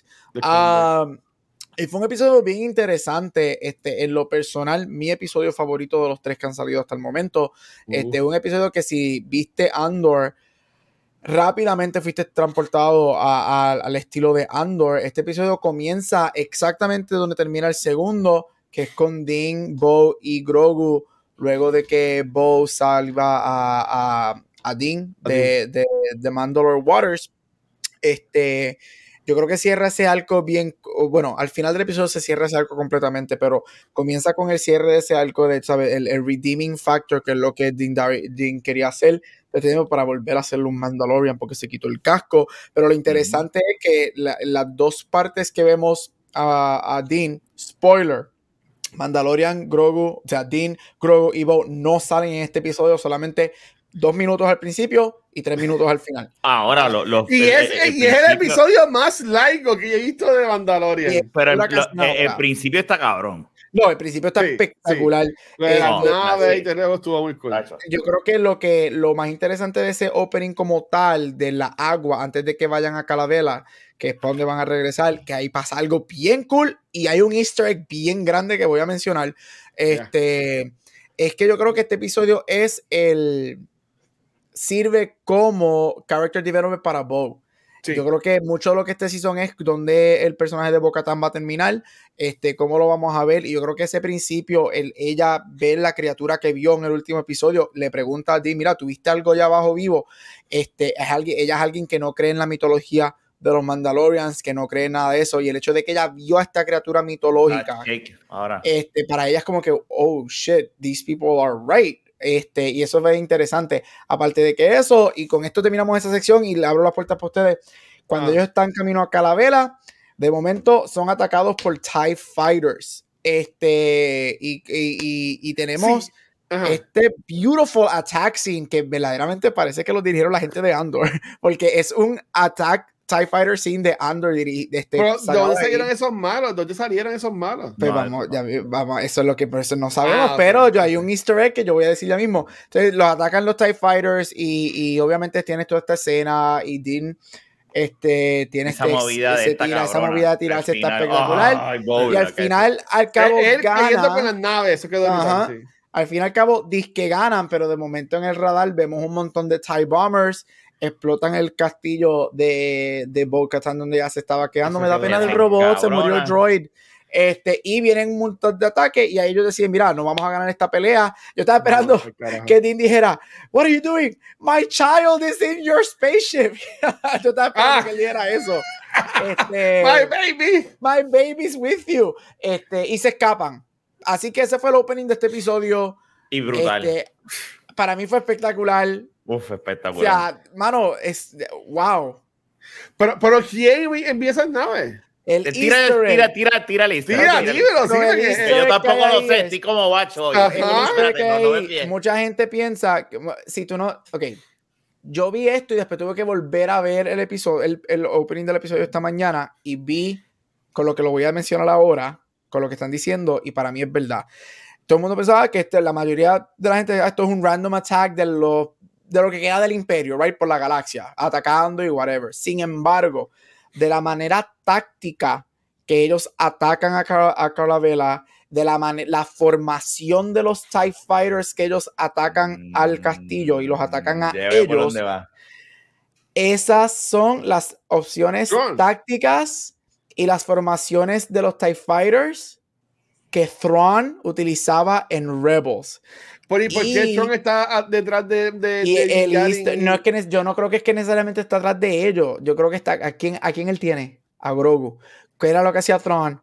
Y fue un episodio bien interesante, en lo personal, mi episodio favorito de los 3 que han salido hasta el momento. Un episodio que si viste Andor, rápidamente fuiste transportado al estilo de Andor. Este episodio comienza exactamente donde termina el segundo, que es con Din, Bo y Grogu, luego de que Bo salva a Din de Mandalore Waters. Yo creo que cierra ese arco bien, bueno, al final del episodio se cierra ese arco completamente, pero comienza con el cierre de ese arco, de, ¿sabes? El redeeming factor, que es lo que Din quería hacer, para volver a hacerlo un Mandalorian, porque se quitó el casco. Pero lo interesante es que las dos partes que vemos a Din, spoiler, Mandalorian, Grogu, o sea, Din, Grogu y Bo no salen en este episodio, solamente 2 minutos al principio y 3 minutos al final. Ahora es el episodio más largo que yo he visto de Mandalorian. El principio está cabrón. No, el principio está espectacular. Sí. Estuvo muy cool. Yo creo que lo más interesante de ese opening como tal, de la agua, antes de que vayan a Calavera, que es para donde van a regresar, que ahí pasa algo bien cool y hay un easter egg bien grande que voy a mencionar. Es que yo creo que este episodio es sirve como character development para Bo. Sí. Yo creo que mucho de lo que este season es donde el personaje de Bo-Katan va a terminar, cómo lo vamos a ver, y yo creo que ese principio, ella ve la criatura que vio en el último episodio, le pregunta a Din, mira, ¿tuviste algo allá abajo vivo? Ella es alguien que no cree en la mitología de los Mandalorians, que no cree en nada de eso, y el hecho de que ella vio a esta criatura mitológica, para ella es como que, oh shit, these people are right. Y eso es interesante. Aparte de que eso, y con esto terminamos esa sección y le abro las puertas para ustedes. Cuando ellos están camino a Calavera, de momento son atacados por TIE Fighters. Y tenemos beautiful attack scene que verdaderamente parece que lo dirigieron la gente de Andor, porque es un attack TIE Fighter scene de Andor. ¿Dónde salieron esos malos? Pues no, vamos, eso es lo que por eso no sabemos, pero yo hay un easter egg que yo voy a decir ya mismo. Entonces los atacan los TIE Fighters y obviamente tienes toda esta escena y Din tienes esa movida de tirarse está espectacular. Y al final, al cabo, él cayendo con las naves, eso quedó interesante. Al fin y al cabo, disque ganan, pero de momento en el radar vemos un montón de TIE Bombers, explotan el castillo de Bo-Katan donde ya se estaba quedando. Me da pena del robot, se murió el droid. Y vienen un montón de ataques y ahí ellos deciden, mira, no vamos a ganar esta pelea. Yo estaba esperando que Din dijera, what are you doing? My child is in your spaceship. Yo estaba esperando que él dijera eso. My baby's with you. Y se escapan. Así que ese fue el opening de este episodio. Y brutal. Para mí fue espectacular. Espectacular. O sea, mano, es wow. Pero ¿quién empieza en nave? Yo tampoco lo sé, estoy como guacho. Mucha gente piensa que, si tú no... Ok, yo vi esto y después tuve que volver a ver el episodio, el opening del episodio esta mañana y vi con lo que lo voy a mencionar ahora, con lo que están diciendo, y para mí es verdad. Todo el mundo pensaba que la mayoría de la gente, esto es un random attack de lo que queda del imperio, right, por la galaxia, atacando y whatever. Sin embargo, de la manera táctica que ellos atacan a Calavera, de la formación de los TIE Fighters que ellos atacan al castillo y los atacan a ellos, esas son las opciones tácticas y las formaciones de los TIE Fighters que Thrawn utilizaba en Rebels. ¿Por qué Thrawn está detrás de Din? Yo no creo que es que necesariamente está atrás de ellos. Yo creo que está... ¿A quién él tiene? A Grogu. ¿Qué era lo que hacía Thrawn?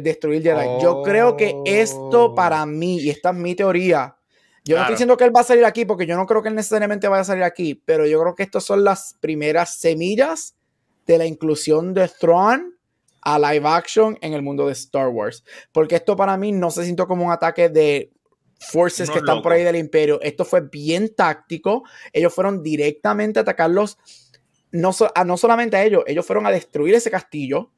Destruir Jedi. Yo creo que esto para mí, y esta es mi teoría, yo no estoy diciendo que él va a salir aquí, porque yo no creo que él necesariamente vaya a salir aquí, pero yo creo que estas son las primeras semillas de la inclusión de Thrawn a live action en el mundo de Star Wars. Porque esto para mí no se sintió como un ataque de forces que están por ahí del imperio. Esto fue bien táctico. Ellos fueron directamente a atacarlos. No solamente a ellos. Ellos fueron a destruir ese castillo.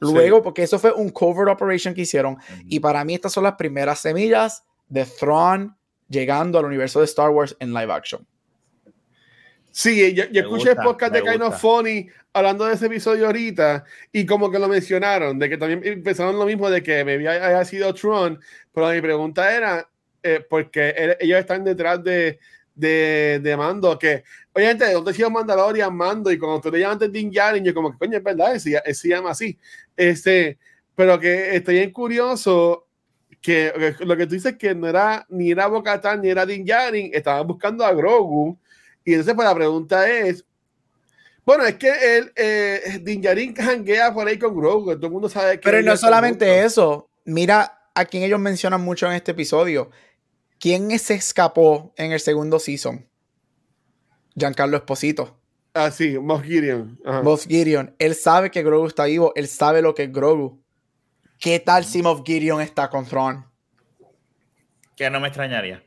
Luego, porque eso fue un covert operation que hicieron. Y para mí estas son las primeras semillas de Thrawn llegando al universo de Star Wars en live action. Sí, yo escuché el podcast de Kind of Funny hablando de ese episodio ahorita y como que lo mencionaron, de que también pensaron lo mismo, de que maybe haya sido Thrawn, pero mi pregunta era porque ellos están detrás de Mando, que obviamente no te decía Mandalorian, Mando, y cuando tú le llamas Din Djarin, yo como que coño, es verdad, él se llama así, pero que estoy bien curioso que lo que tú dices que no era ni era Bo-Katan ni era Din Djarin, estaban buscando a Grogu. Y entonces pues la pregunta es, bueno, es que él, Din Djarin janguea por ahí con Grogu, todo el mundo sabe que... Pero no solamente eso, mira a quien ellos mencionan mucho en este episodio. ¿Quién se escapó en el segundo season? Giancarlo Esposito. Ah, sí, Moff Gideon. Moff Gideon. Él sabe que Grogu está vivo, él sabe lo que es Grogu. ¿Qué tal si Moff Gideon está con Thrawn? Que no me extrañaría.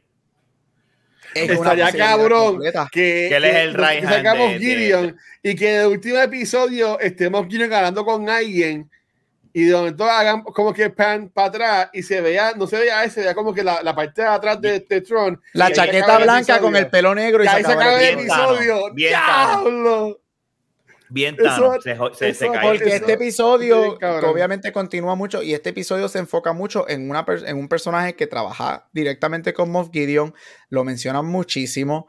Estaría cabrón que él es el Rey sacamos Gideon y que en el último episodio estemos Gideon ganando con alguien y de momento hagan como que pan para atrás y se vea, no se vea ese, se vea como que la parte de atrás de Thrawn, la chaqueta blanca con el pelo negro y ahí se acaba el episodio. ¡Diablo! Bien, Tano, se cae. Porque eso, este episodio obviamente continúa mucho y este episodio se enfoca mucho en un personaje que trabaja directamente con Moff Gideon, lo mencionan muchísimo,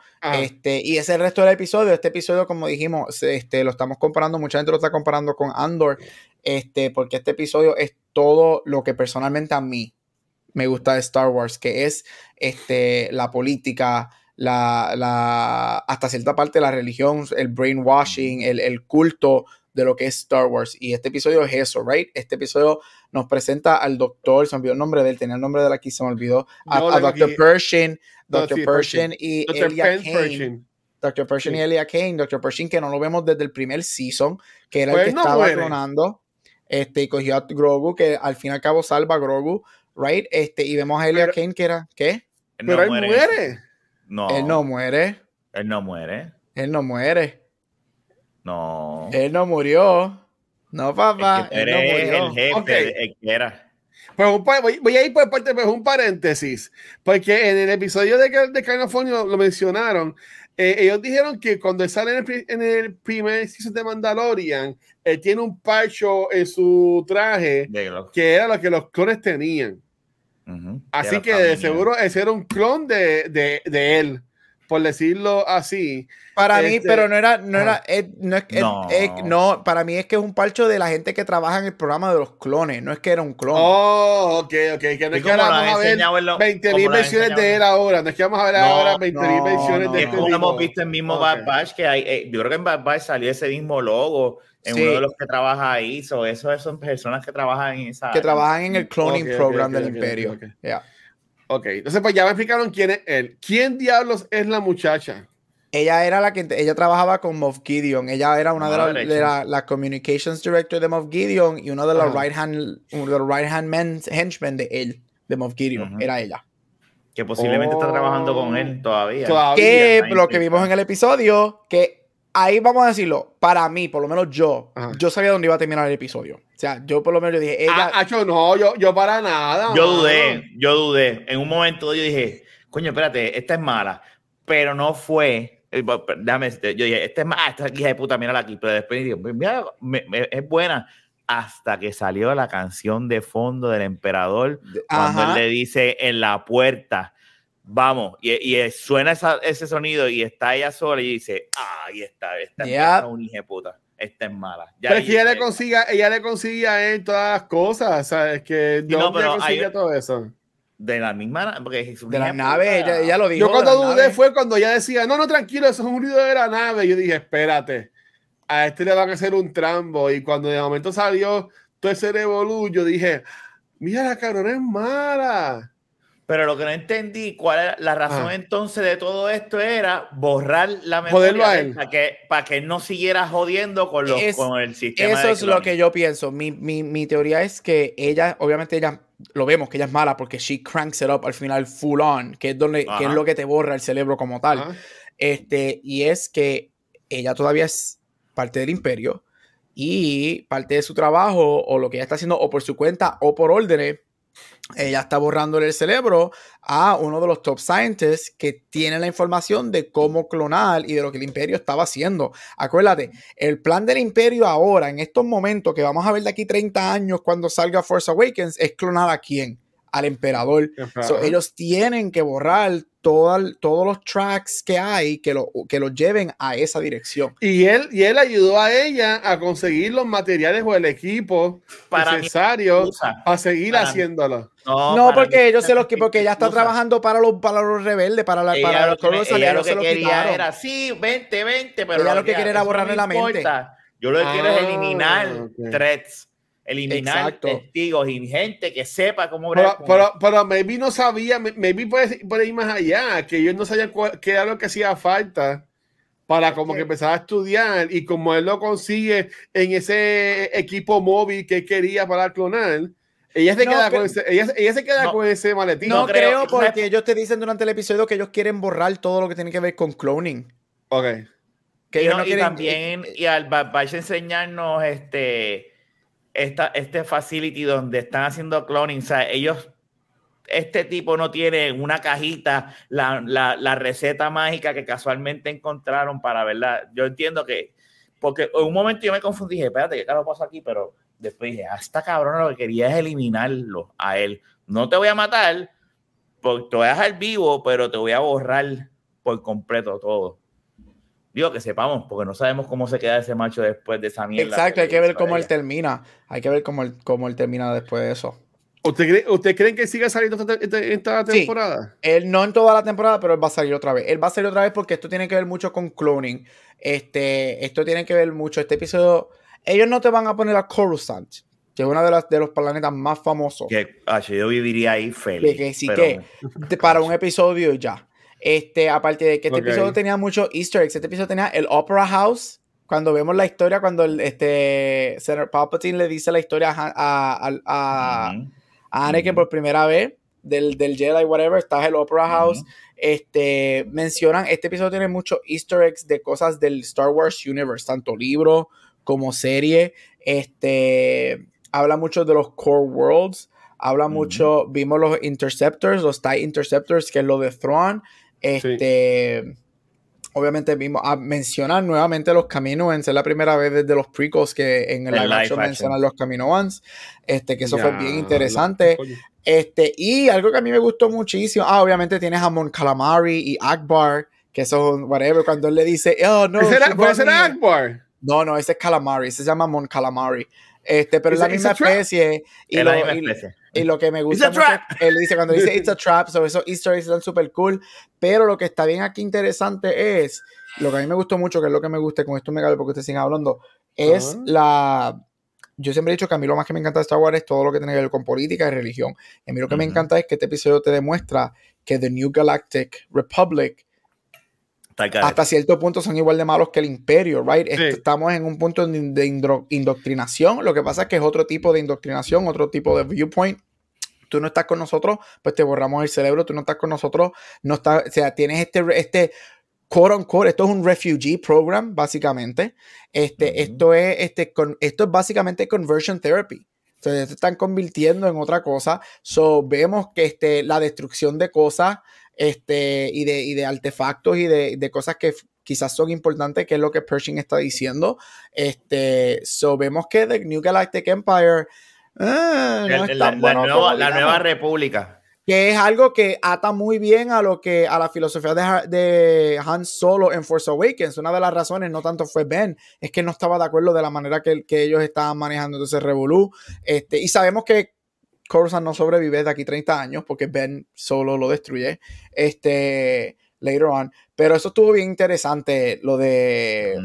y ese resto del episodio, este episodio como dijimos, lo estamos comparando, mucha gente lo está comparando con Andor, porque este episodio es todo lo que personalmente a mí me gusta de Star Wars, que es la política, hasta cierta parte la religión, el brainwashing, el culto de lo que es Star Wars, y este episodio es eso, right? Este episodio nos presenta al doctor, se me olvidó el nombre de él, tenía el nombre de él aquí, se me olvidó, a Dr. Pershing, y Elia Kane, Dr. Pershing y Elia Kane, Dr. Pershing que no lo vemos desde el primer season, que era pues el que no estaba clonando, y cogió a Grogu, que al fin y al cabo salva a Grogu, right? Y vemos a Elia Kane que era, ¿qué? Pero no, él muere. No. Él no muere. Él no muere. Él no muere. No. Él no murió. No, papá. Él no murió. El jefe, el que era. Pues voy a ir por parte, pues un paréntesis. Porque en el episodio de California lo mencionaron. Ellos dijeron que cuando él sale en el primer season de Mandalorian, él tiene un parcho en su traje que era lo que los clones tenían. Así que de seguro ese era un clon de él, por decirlo así. Para mí, pero no, para mí es que es un parcho de la gente que trabaja en el programa de los clones, no es que era un clon. Oh, ok, que no es que vamos a ver 20.000 versiones de él ahora, no es que vamos a ver ahora 20.000 versiones de él. No hemos visto el mismo Bad Batch, que hay, yo creo que en Bad Batch salió ese mismo logo. Uno de los que trabaja ahí, esos son personas que trabajan en esa... Que trabajan en el cloning program del Imperio. Ok, entonces pues ya me explicaron quién es él. ¿Quién diablos es la muchacha? Ella era la que... Ella trabajaba con Moff Gideon. Ella era una de la Communications Director de Moff Gideon y uno de los right-hand henchmen de él, de Moff Gideon. Era ella. Que posiblemente está trabajando con él todavía. Que lo que vimos en el episodio, que... Ahí vamos a decirlo, para mí, por lo menos yo, yo sabía dónde iba a terminar el episodio. O sea, yo por lo menos dije... Ella... yo para nada. Yo dudé. En un momento yo dije, coño, espérate, esta es mala. Pero no fue... Déjame decirte, yo dije, esta es mala, esta hija de puta, mírala aquí. Pero después dije, mira, es buena. Hasta que salió la canción de fondo del emperador, cuando él le dice en la puerta... Vamos, y suena ese sonido y está ella sola y dice, ahí está, esta es una hija de puta, esta es mala. Ya, pero es que ella le consigue a él todas las cosas, ¿sabes? Que no le consigue todo eso. De la misma, porque de la nave, ella lo dijo. Yo cuando dudé fue cuando ella decía, no, tranquilo, eso es un ruido de la nave. Yo dije, espérate, a este le van a hacer un trambo. Y cuando de momento salió todo ese revolú, yo dije, mira, la cabrona es mala. Pero lo que no entendí, cuál era la razón entonces de todo esto, era borrar la memoria para que no siguiera jodiendo con el sistema. Eso es lo que yo pienso. Mi teoría es que ella, obviamente ella, lo vemos que ella es mala porque she cranks it up al final full on, que es donde que es lo que te borra el cerebro como tal. Y es que ella todavía es parte del imperio y parte de su trabajo o lo que ella está haciendo o por su cuenta o por órdenes, ella está borrándole el cerebro a uno de los top scientists que tiene la información de cómo clonar y de lo que el imperio estaba haciendo. Acuérdate, el plan del imperio ahora, en estos momentos que vamos a ver de aquí 30 años cuando salga Force Awakens, es clonar a quién, al emperador. Ellos tienen que borrar todos los tracks que hay que los lleven a esa dirección. Y él ayudó a ella a conseguir los materiales o el equipo necesario para seguir haciéndolo. No, porque ellos se los quitaron, porque ella está trabajando para los rebeldes, para los colores. Ella lo que quería era, sí, vente, pero ella lo que quería era borrarle la mente. Yo lo que quiero es eliminar threats. Eliminar Exacto. testigos y gente que sepa cómo bregar. Pero maybe no sabía, maybe puede ir más allá, que ellos no sabían qué era lo que hacía falta para como que empezar a estudiar, y como él lo consigue en ese equipo móvil que él quería para clonar, ella se queda con ese maletín. No creo porque ellos te dicen durante el episodio que ellos quieren borrar todo lo que tiene que ver con cloning. Ok. Que ellos no quieren... también, y al Bad Batch enseñarnos este facility donde están haciendo cloning, o sea, ellos, este tipo no tiene en una cajita la receta mágica que casualmente encontraron para, ¿verdad? Yo entiendo que, porque en un momento yo me confundí, dije, espérate, ¿qué carajo pasa aquí? Pero después dije, esta cabrona lo que quería es eliminarlo a él. No te voy a matar, porque te voy a dejar vivo, pero te voy a borrar por completo todo. Digo, que sepamos, porque no sabemos cómo se queda ese macho después de esa mierda. Exacto, hay que ver cómo él termina. Hay que ver cómo él termina después de eso. ¿Usted cree que siga saliendo esta temporada? Sí, él no en toda la temporada, pero él va a salir otra vez. Él va a salir otra vez porque esto tiene que ver mucho con cloning. Esto tiene que ver mucho. Este episodio, ellos no te van a poner a Coruscant, que es uno de los planetas más famosos. Que yo viviría ahí feliz. Para un episodio ya. Aparte de que este episodio tenía muchos easter eggs, este episodio tenía el Opera House, cuando vemos la historia, cuando Senator Palpatine le dice la historia a Anakin por primera vez, del Jedi, whatever, está el Opera House, mencionan, este episodio tiene muchos easter eggs de cosas del Star Wars Universe, tanto libro como serie, habla mucho de los Core Worlds, habla mucho, vimos los Interceptors, los TIE Interceptors, que es lo de Thrawn, obviamente vimos mencionar nuevamente los Kaminoans, es la primera vez desde los prequels que en el live action mencionan los Kaminoans, que eso fue bien interesante, y algo que a mí me gustó muchísimo, obviamente tienes a Mon Calamari y Akbar, que son whatever, cuando él le dice, oh no, ¿ese era Akbar? No, ese es Calamari, ese se llama Mon Calamari, pero es la misma especie, y lo que me gusta mucho, él dice, cuando dice it's a trap, esos easter eggs están súper cool, pero lo que está bien aquí interesante es, lo que a mí me gustó mucho, que es lo que me gusta, con esto me cabe porque ustedes siguen hablando, es yo siempre he dicho que a mí lo más que me encanta de Star Wars es todo lo que tiene que ver con política y religión, y a mí lo que me encanta es que este episodio te demuestra que The New Galactic Republic hasta cierto punto son igual de malos que el Imperio, right? Sí. Estamos en un punto de indoctrinación, lo que pasa es que es otro tipo de indoctrinación, otro tipo de viewpoint. Tú no estás con nosotros, pues te borramos el cerebro, tú no estás con nosotros, no estás, o sea, tienes este quote unquote, esto es un refugee program, básicamente. Esto es básicamente conversion therapy. Entonces te están convirtiendo en otra cosa. So, vemos que la destrucción de cosas y de artefactos y de cosas que quizás son importantes, que es lo que Pershing está diciendo. Vemos que The New Galactic Empire la nueva república, que es algo que ata muy bien a la filosofía de Han Solo en Force Awakens. Una de las razones, no tanto fue Ben, es que no estaba de acuerdo de la manera que ellos estaban manejando entonces Revolú. Y sabemos que Coruscant no sobrevive de aquí 30 años porque Ben Solo lo destruye later on. Pero eso estuvo bien interesante, lo de...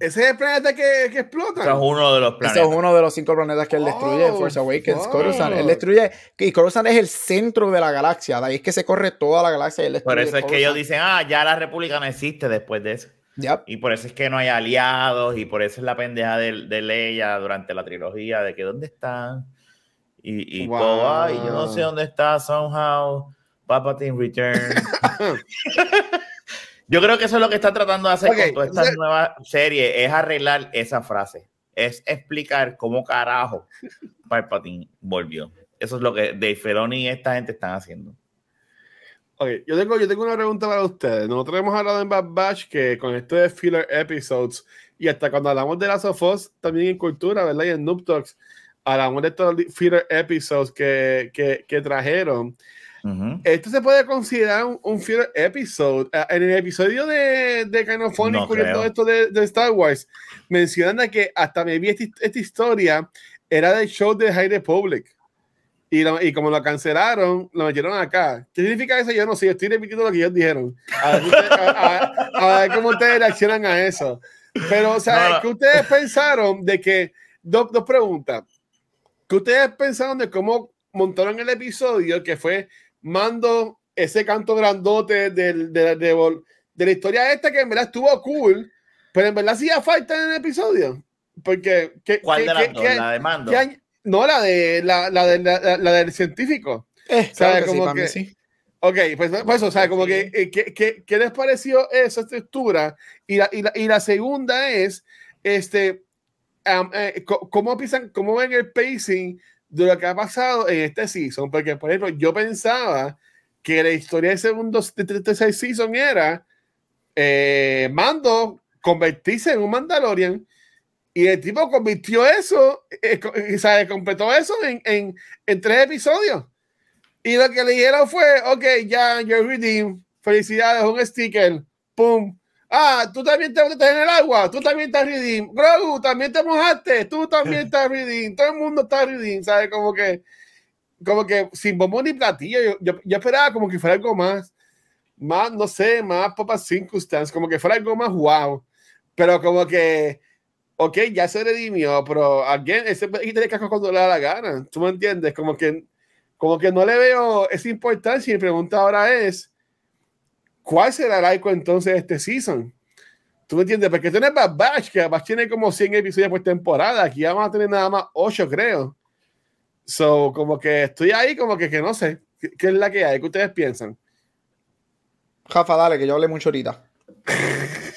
¿Ese es el planeta que explota? Eso es uno de los planetas. Eso es uno de los 5 planetas que él destruye en Force Awakens. Coruscant, él destruye... Y Coruscant es el centro de la galaxia. De ahí es que se corre toda la galaxia. Y él destruye. Por eso es Coruscant. Que ellos dicen, ya la República no existe después de eso. Yep. Y por eso es que no hay aliados. Y por eso es la pendeja de Leia durante la trilogía de que ¿dónde están? Y todo, yo no sé dónde está, somehow, Palpatine return. Yo creo que eso es lo que está tratando de hacer con toda esta nueva serie, es arreglar esa frase, es explicar cómo carajo Palpatine volvió. Eso es lo que Dave Filoni y esta gente están haciendo. Yo tengo una pregunta para ustedes. Nosotros hemos hablado en Bad Batch que con esto de filler episodes, y hasta cuando hablamos de Last of Us, también en Cultura, ¿verdad? Y en Noob Talks, hablamos de estos filler episodes que trajeron. Esto se puede considerar un filler episode. En el episodio de Kinofónico y todo esto de Star Wars, mencionan que hasta me vi esta historia era del show de High Republic. Y como lo cancelaron, lo metieron acá. ¿Qué significa eso? Yo no sé, yo estoy repitiendo lo que ellos dijeron. A ver cómo ustedes reaccionan a eso. Pero, o sea, ¿qué ustedes pensaron de que... Dos preguntas. ¿Qué ustedes pensaron de cómo montaron el episodio que fue Mando, ese canto grandote de la historia esta que en verdad estuvo cool, pero en verdad hacía falta en el episodio? Porque... ¿Cuál de las dos? ¿La de Mando? No, la del científico. Claro que como sí, para mí sí. Ok, pues eso, o sea, como que ¿qué les pareció esa estructura? Y la segunda es, ¿cómo ven el pacing de lo que ha pasado en este season? Porque, por ejemplo, yo pensaba que la historia del tercer season era Mando convertirse en un Mandalorian. Y el tipo convirtió eso, completó eso en 3 episodios. Y lo que le dijeron fue, ok, ya, you're redeemed, felicidades, un sticker, pum. Ah, tú también te metes en el agua, tú también estás redeemed. Grogu, también te mojaste, tú también estás redeemed, todo el mundo está redeemed, ¿sabes? Como que sin bombón ni platillo, yo esperaba como que fuera algo más, no sé, más Papa Circumstance, como que fuera algo más wow. Pero como que... ok, ya se redimió, pero alguien ese puede quitarle casco cuando le da la gana. ¿Tú me entiendes? Como que no le veo esa importancia. Y mi pregunta ahora es, ¿cuál será el arco entonces de este season? ¿Tú me entiendes? Porque tiene Bad Batch, que Bad Batch tiene como 100 episodios por temporada. Aquí ya vamos a tener nada más 8, creo. So, como que estoy ahí, como que no sé. ¿Qué es la que hay? ¿Qué ustedes piensan? Jafa, dale, que yo hablé mucho ahorita.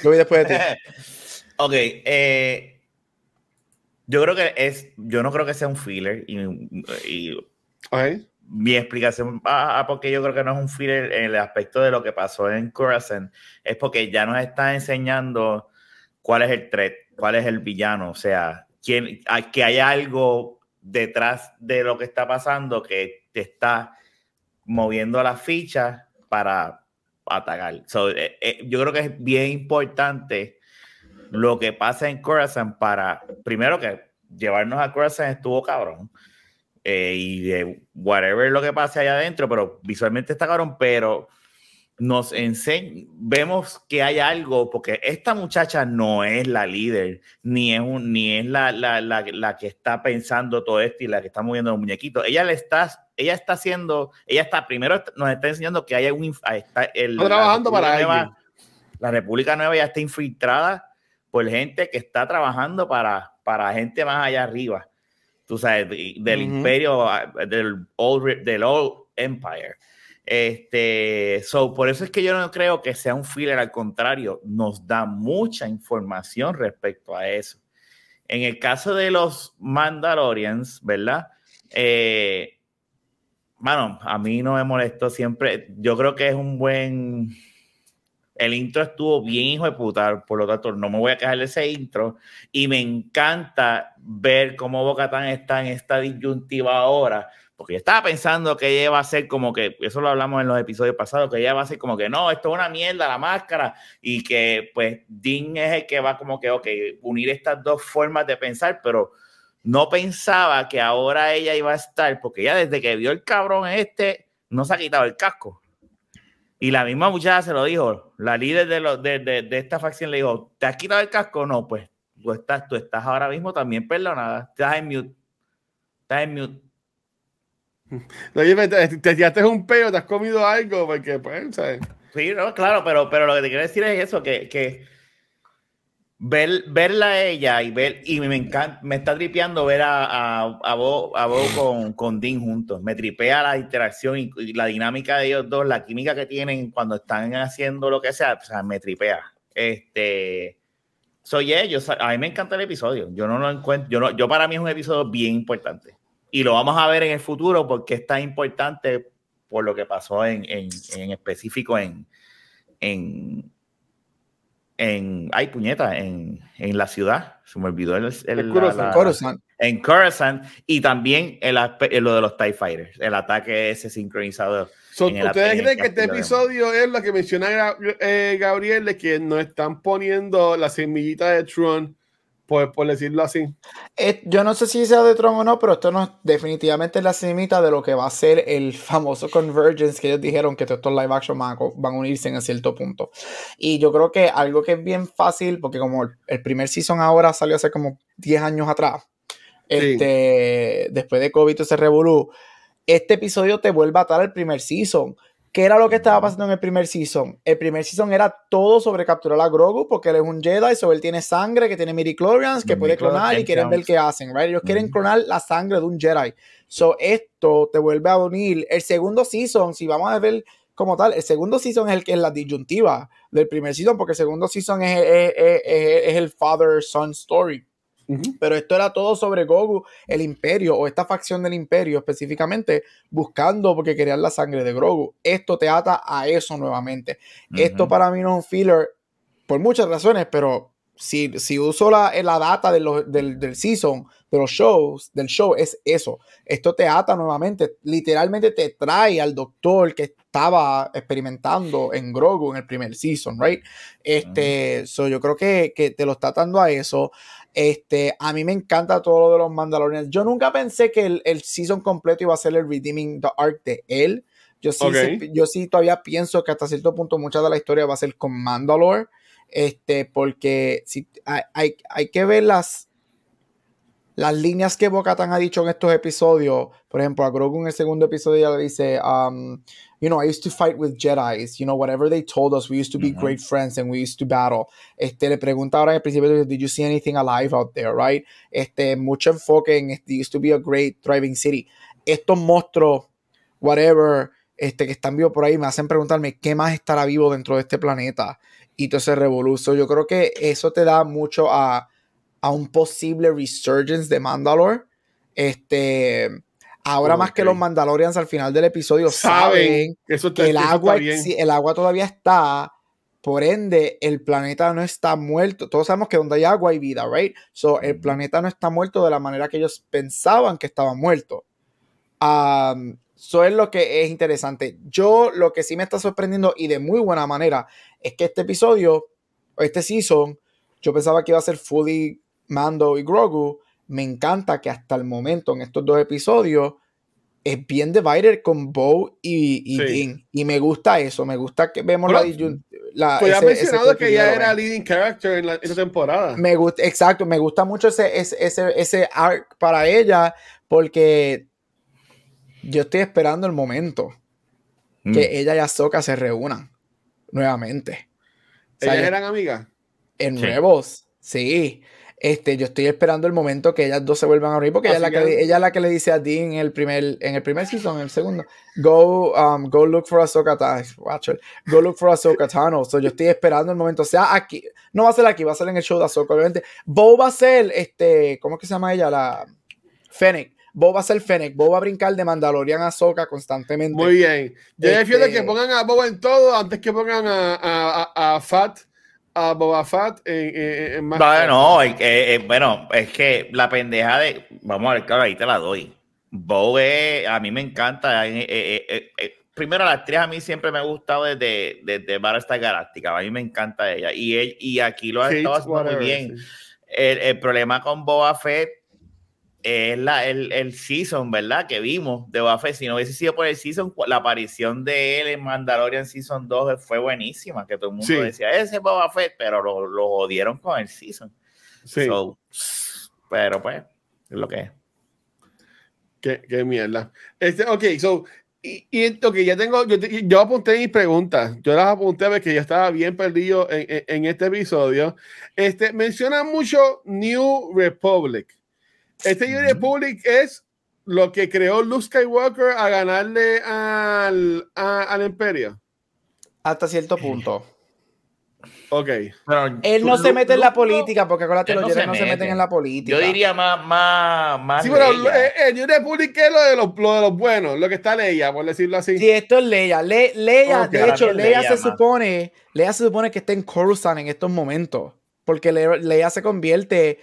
Lo vi después de ti. Ok, yo creo que yo no creo que sea un filler y okay. Mi explicación por qué yo creo que no es un filler en el aspecto de lo que pasó en Coruscant es porque ya nos está enseñando cuál es el threat, cuál es el villano, o sea, que hay algo detrás de lo que está pasando que te está moviendo las fichas para atacar. So, yo creo que es bien importante lo que pasa en Coruscant para, primero que llevarnos a Coruscant estuvo cabrón, y de whatever lo que pase allá adentro, pero visualmente está cabrón, pero nos enseña, vemos que hay algo, porque esta muchacha no es la líder, ni es la que está pensando todo esto y la que está moviendo los muñequitos. Ella está primero nos está enseñando que hay un... está trabajando para ella. La República Nueva ya está infiltrada por gente que está trabajando para gente más allá arriba, tú sabes, del imperio, del old empire. So, por eso es que yo no creo que sea un filler, al contrario, nos da mucha información respecto a eso. En el caso de los Mandalorians, ¿verdad? A mí no me molestó siempre. Yo creo que es un buen... El intro estuvo bien hijo de puta, por lo tanto no me voy a quejar de ese intro. Y me encanta ver cómo Bo-Katan está en esta disyuntiva ahora, porque yo estaba pensando que ella iba a ser como que, eso lo hablamos en los episodios pasados, que ella va a ser como que no, esto es una mierda, la máscara, y que pues Din es el que va como que, ok, unir estas dos formas de pensar, pero no pensaba que ahora ella iba a estar, porque ya desde que vio el cabrón no se ha quitado el casco. Y la misma muchacha se lo dijo, la líder de esta facción le dijo, ¿te has quitado el casco? No, pues tú estás ahora mismo también perdonada. Estás en mute. No, te tiraste un peo, te has comido algo, porque pues, ¿sabes? Sí, no, claro, pero lo que te quiero decir es eso, que verla a ella y me encanta, me está tripeando ver a Bo con Din juntos. Me tripea la interacción y la dinámica de ellos dos, la química que tienen cuando están haciendo lo que sea. O sea, me tripea. Soy ellos. A mí me encanta el episodio. Yo no lo encuentro. Yo para mí es un episodio bien importante. Y lo vamos a ver en el futuro porque es tan importante por lo que pasó en específico en ay, puñeta, en la ciudad, se me olvidó Coruscant. En Coruscant, y también en lo de los TIE Fighters, el ataque ese sincronizador. ¿Ustedes creen que este episodio es lo que mencionaba Gabriel, de que nos están poniendo la semillita de Tron, por decirlo así? Yo no sé si sea de Tron o no, pero esto no, definitivamente es la semillita de lo que va a ser el famoso Convergence, que ellos dijeron que todos estos live action van a unirse en cierto punto. Y yo creo que algo que es bien fácil, porque como el primer season ahora salió hace como 10 años atrás, después de COVID se revolú, este episodio te vuelve a atar al primer season. ¿Qué era lo que estaba pasando en el primer season? El primer season era todo sobre capturar a Grogu, porque él es un Jedi, sobre él tiene sangre, que tiene midichlorians, que puede clonar, y quieren ver qué hacen, right? Ellos quieren clonar la sangre de un Jedi. So, esto te vuelve a unir. El segundo season, si vamos a ver como tal, el segundo season es el que es la disyuntiva del primer season, porque el segundo season es el father-son story. Pero esto era todo sobre Grogu, el imperio, o esta facción del imperio específicamente, buscando porque querían la sangre de Grogu. Esto te ata a eso nuevamente. Esto para mí no es un filler por muchas razones, pero si uso la data del season, de los shows, del show, es eso. Esto te ata nuevamente. Literalmente te trae al doctor que estaba experimentando en Grogu en el primer season, right? So yo creo que te lo está atando a eso. A mí me encanta todo lo de los Mandalorians. Yo nunca pensé que el season completo iba a ser el Redeeming the Arc de él. Yo sí todavía pienso que hasta cierto punto mucha de la historia va a ser con Mandalore, porque si, hay que ver las líneas que Bo-Katan ha dicho en estos episodios. Por ejemplo, a Grogu en el segundo episodio ya le dice, you know, I used to fight with Jedis, you know, whatever they told us, we used to be great friends and we used to battle. Le pregunta ahora en el principio, did you see anything alive out there, right? Mucho enfoque en, it used to be a great thriving city. Estos monstruos, whatever, que están vivos por ahí, me hacen preguntarme, ¿qué más estará vivo dentro de este planeta? Y entonces revolucionó. Yo creo que eso te da mucho a un posible resurgence de Mandalore. Ahora más que los Mandalorians al final del episodio saben que el agua todavía está, por ende el planeta no está muerto. Todos sabemos que donde hay agua hay vida, right? So el planeta no está muerto de la manera que ellos pensaban que estaba muerto. Eso es lo que es interesante. Yo lo que sí me está sorprendiendo, y de muy buena manera, es que este episodio, o este season, yo pensaba que iba a ser fully Mando y Grogu. Me encanta que hasta el momento, en estos dos episodios, es bien divided con Bo y Din. Y me gusta eso. Me gusta que vemos pues ya mencionado que ella era leading character en esa temporada. Exacto. Me gusta mucho ese arc para ella, porque yo estoy esperando el momento que ella y Ahsoka se reúnan nuevamente. ¿Ellas eran amigas? En Rebels, sí. Yo estoy esperando el momento que ellas dos se vuelvan a unir, porque ella es la que le dice a Dean en el primer season, en el segundo, go look for Ahsoka Tano. Go look for Ahsoka Tano. So, yo estoy esperando el momento. O sea, aquí, no va a ser aquí, va a ser en el show de Ahsoka, obviamente. Bo va a ser, ¿cómo es que se llama ella? La Fennec. Bo va a ser Fennec. Bo va a brincar de Mandalorian a Ahsoka constantemente. Muy bien. Yo defiendo que pongan a Bo en todo antes que pongan a Fat. A Boba Fett en más. Bueno, es que la pendeja de. Vamos a ver, claro, ahí te la doy. Bo, a mí me encanta. Primero, la actriz a mí siempre me ha gustado desde Battlestar Galáctica. A mí me encanta ella. Y aquí lo ha estado haciendo muy bien. Sí. El problema con Boba Fett es el season, ¿verdad? Que vimos de Boba Fett. Si no hubiese sido por el season, la aparición de él en Mandalorian Season 2 fue buenísima, que todo el mundo decía, ese es Boba Fett, pero lo jodieron con el season. Sí. So, pero pues, es lo que es. Qué mierda. Ya tengo, yo apunté mis preguntas, yo las apunté porque yo estaba bien perdido en este episodio. Menciona mucho New Republic. New Republic es lo que creó Luke Skywalker a ganarle al Imperio. Hasta cierto punto. Ok. Pero él no se mete en la política, porque acuérdate, los Jedi no se meten en la política. Yo diría más. Sí, pero yo le publiqué lo de los buenos, lo que está Leia, por decirlo así. Sí, esto es Leia. Leia, okay, de hecho, Leia se supone que está en Coruscant en estos momentos, porque Leia se convierte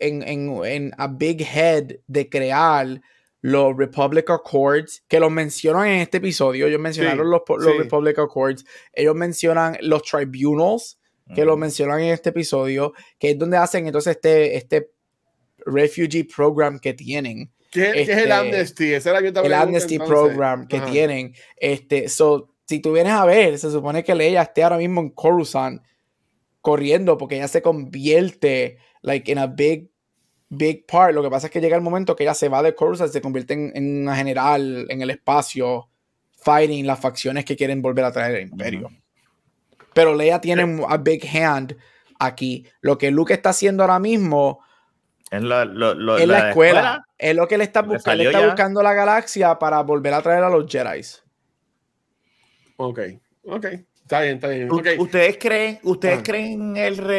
en a big head de crear los Republic Accords, que los mencionan en este episodio. Ellos mencionaron los Republic Accords. Ellos mencionan los Tribunals, que los mencionan en este episodio, que es donde hacen entonces este Refugee Program que tienen. ¿Qué es el Amnesty? Ese era el Amnesty entonces. Program que tienen. Si tú vienes a ver, se supone que Leia esté ahora mismo en Coruscant corriendo, porque ella se convierte en a big part. Lo que pasa es que llega el momento que ella se va de Coruscant, se convierte en una general en el espacio, fighting las facciones que quieren volver a traer al imperio. Pero Leia tiene a big hand aquí. Lo que Luke está haciendo ahora mismo en la escuela es lo que le está buscando. Él está buscando la galaxia para volver a traer a los Jedi. Ok. Está bien. Okay. ¿Ustedes creen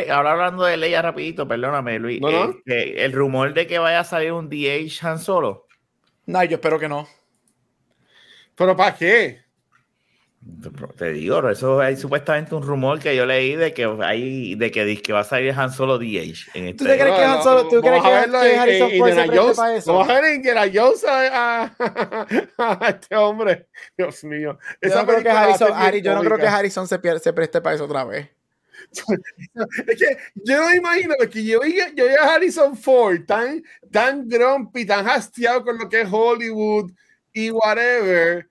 ahora hablando de Leia rapidito, perdóname Luis, ¿No? El rumor de que vaya a salir un DH Han Solo? No, yo espero que no. ¿Pero para qué? Te digo, eso hay supuestamente un rumor que yo leí de que va a salir Han Solo DH. ¿Tú crees que Han Solo? ¿Tú crees que Harrison Ford se preste para eso? Vamos a ver Indiana Jones a este hombre. Dios mío. Yo no creo que Harrison se preste para eso otra vez. Es que yo no imagino que yo veo a Harrison Ford tan grumpy, tan hastiado con lo que es Hollywood y whatever.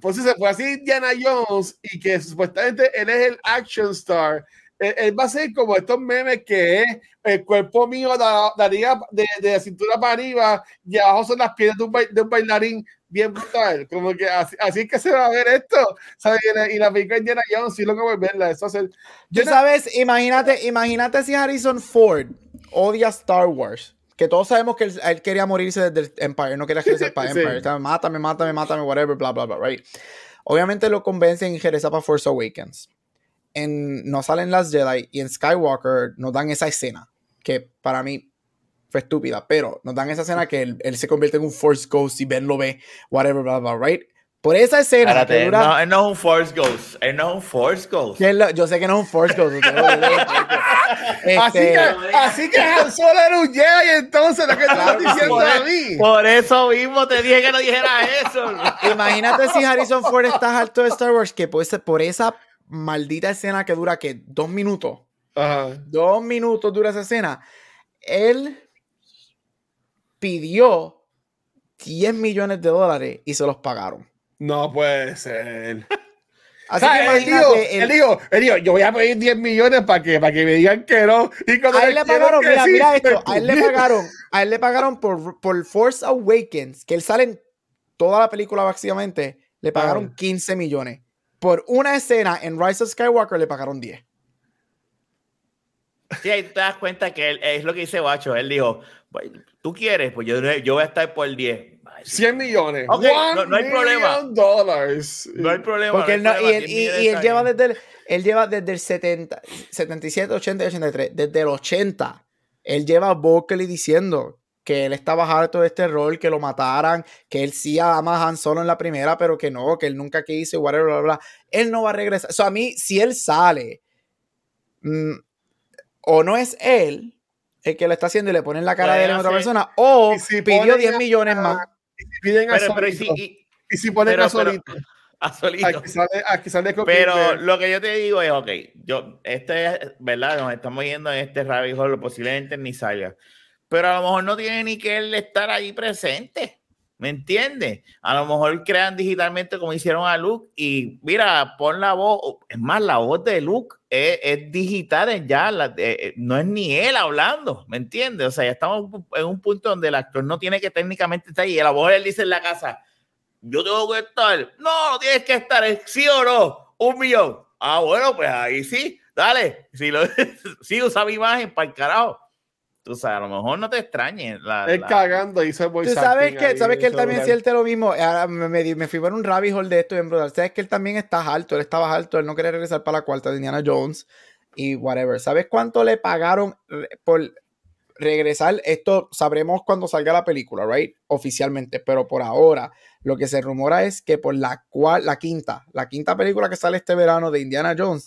Pues se fue así Indiana Jones, y que supuestamente él es el action star. Él va a ser como estos memes que es el cuerpo mío de la cintura para arriba y abajo son las piernas de un bailarín bien brutal. Como que así es que se va a ver esto. ¿Sabes? Y la película de Indiana Jones, sí lo que voy a verla. Eso hacer. Yo sabes, imagínate si Harrison Ford odia Star Wars. Que todos sabemos que él quería morirse desde el Empire, no quería crecer para Empire. Sí. Mátame, whatever, bla, bla, bla, right? Obviamente lo convencen en Jereza para Force Awakens. No salen las Jedi, y en Skywalker nos dan esa escena, que para mí fue estúpida, pero nos dan esa escena que él se convierte en un Force Ghost y Ben lo ve, whatever, bla, bla, right? Por esa escena. Párate, que dura... No, él no es un Force Ghost. Yo sé que no es un Force Ghost. Así que Han Solo era un Jedi, entonces lo que estás diciendo a mí. Por eso mismo te dije que no dijera eso. Imagínate si Harrison Ford está harto de Star Wars, que por esa maldita escena que dura, que 2 minutos. Uh-huh. 2 minutos dura esa escena. Él pidió $10 millones y se los pagaron. No puede ser. Así que él dijo, yo voy a pedir $10 millones para que me digan que no. Y cuando a él le pagaron, mira esto, a él le pagaron por Force Awakens, que él sale en toda la película básicamente, le pagaron $15 millones. Por una escena en Rise of Skywalker le pagaron 10. Sí, ahí te das cuenta que él, es lo que dice Bacho, él dijo, tú quieres, pues yo voy a estar por 10. $100 millones. Okay, no hay problema. No hay problema. Porque él lleva desde el 70, 77, 80, 83. Desde el 80. Él lleva a Bo-Katan diciendo que él estaba harto de este rol, que lo mataran, que él sí ama a Han Solo en la primera, pero que no, que él nunca quiso, whatever, bla, bla, bla. Él no va a regresar. O sea, a mí, si él sale, o no es él el que lo está haciendo y le ponen la cara de él en otra persona, o si pidió $10 millones más. Y si ponen a Solito. Aquí sale pero lo que yo te digo es, ok, ¿verdad? Nos estamos yendo en este rabbit hole, posiblemente ni salga. Pero a lo mejor no tiene ni que él estar ahí presente. ¿Me entiendes? A lo mejor crean digitalmente como hicieron a Luke y mira, pon la voz. Es más, la voz de Luke es digital ya, no es ni él hablando, ¿me entiendes? O sea, ya estamos en un punto donde el actor no tiene que técnicamente estar ahí. A lo mejor él dice en la casa, yo tengo que estar. No tienes que estar, sí o no, 1 millón. Ah, bueno, pues ahí sí, dale. Sí usa mi imagen para el carajo. Tú sabes, a lo mejor no te extrañes. Cagando hizo el voice acting. ¿Sabes que él también siente lo mismo? Ahora me fui por un rabbit hole de esto en brutal. ¿Sabes que él también está harto? Él estaba harto. Él no quería regresar para la cuarta de Indiana Jones. y whatever. ¿Sabes cuánto le pagaron por regresar? Esto sabremos cuando salga la película, right? Oficialmente, pero por ahora lo que se rumora es que por la quinta película que sale este verano de Indiana Jones,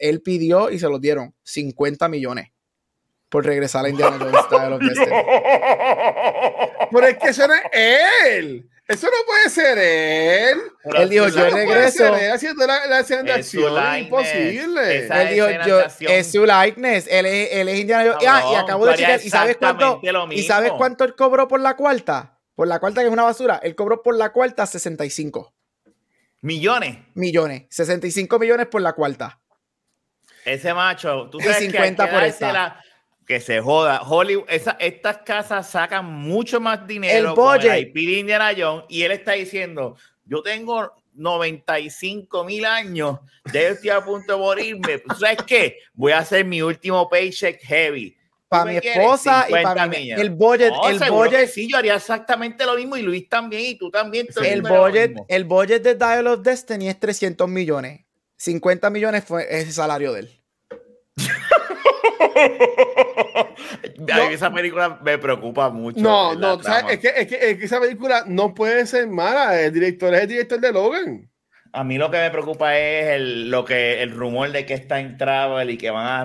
él pidió y se los dieron 50 millones por regresar a Indiana Jones. Pero es que eso no es él. Eso no puede ser él. Pero él dijo, yo regreso. No puede ser él haciendo la escena de acción. Es imposible. Él dijo, es su likeness. Él es Indiana Jones. Y acabo de checar. ¿Y sabes cuánto él cobró por la cuarta? Por la cuarta, que es una basura. Él cobró por la cuarta 65. ¿Millones? Millones. 65 millones por la cuarta. Ese macho. ¿Tú sabes? Y 50 que por esta. Que se joda. Hollywood, estas casas sacan mucho más dinero con el IP de Indiana Jones, y él está diciendo, yo tengo 95,000 años, ya estoy a punto de morirme. ¿Sabes qué? Voy a hacer mi último paycheck heavy. Para mi esposa y para mí. El budget, no, el budget. Sí, yo haría exactamente lo mismo, y Luis también, y tú también. El budget de Dial of Destiny es 300 millones. 50 millones es el salario de él. Esa película me preocupa mucho. No, ¿sabes? Es que esa película no puede ser mala. El director es el director de Logan. A mí lo que me preocupa es el rumor de que está en travel y que van a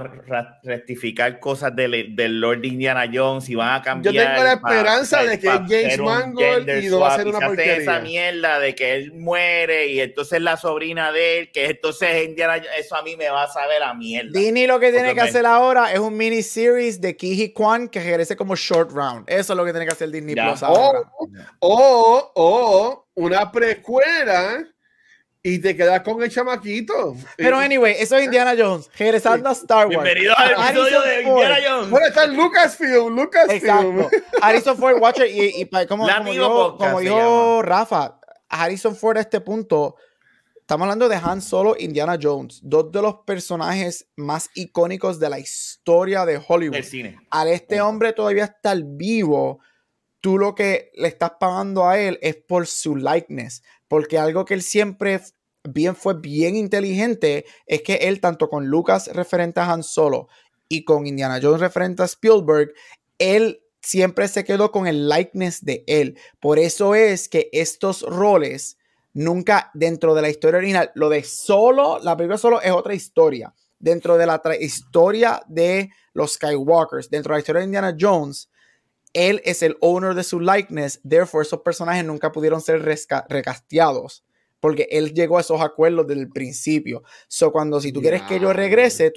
rectificar cosas del Lord de Indiana Jones y van a cambiar. Yo tengo la esperanza de que James Mangold y no va a hacer una porquería. Esa mierda de que él muere y entonces la sobrina de él, que entonces Indiana Jones, eso a mí me va a saber a mierda. Disney lo que tiene que hacer ahora es un miniseries de Ki-Hi Kwan que regrese como Short Round. Eso es lo que tiene que hacer Disney Plus ahora. O una precuela. Y te quedas con el chamaquito. Pero anyway, eso es Indiana Jones. Regresando a Star Wars. Bienvenidos al episodio de Indiana Jones. Bueno, está Lucasfilm. Harrison Ford, Watcher. Como dijo Rafa, Harrison Ford a este punto, estamos hablando de Han Solo, Indiana Jones. Dos de los personajes más icónicos de la historia de Hollywood. El cine. Al hombre todavía está vivo. Tú lo que le estás pagando a él es por su likeness. Porque algo que él siempre fue bien inteligente es que él, tanto con Lucas referente a Han Solo y con Indiana Jones referente a Spielberg, él siempre se quedó con el likeness de él. Por eso es que estos roles nunca, dentro de la historia original, lo de Solo, la película Solo es otra historia. Dentro de la historia de los Skywalkers, dentro de la historia de Indiana Jones, él es el owner de su likeness, therefore esos personajes nunca pudieron ser recasteados, porque él llegó a esos acuerdos desde el principio. So, si tú quieres que yo regrese,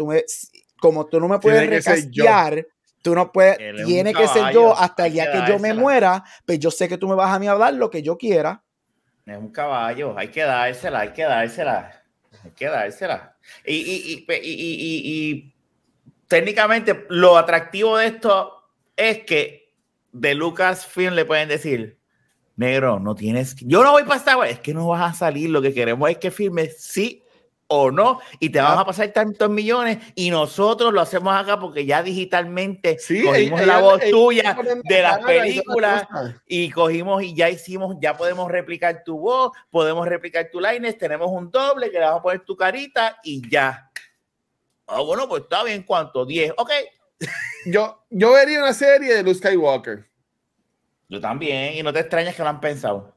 como tú no me puedes recastear, tú no puedes, tiene que ser yo hasta el día que yo me muera, pues yo sé que tú me vas a mí a hablar lo que yo quiera. Es un caballo, hay que dársela. Y técnicamente lo atractivo de esto es que de Lucasfilm le pueden decir, negro, no tienes... Yo no voy para Star Wars. Es que no vas a salir. Lo que queremos es que firmes sí o no. Y te vamos a pasar tantos millones. Y nosotros lo hacemos acá porque ya digitalmente cogimos la voz tuya de las películas. Y cogimos y ya podemos replicar tu voz. Podemos replicar tu line. Tenemos un doble que le vamos a poner tu carita y ya. Ah, bueno, pues está bien. ¿Cuánto? 10. Ok. Yo vería una serie de Luke Skywalker. Yo también, y no te extrañas que lo han pensado.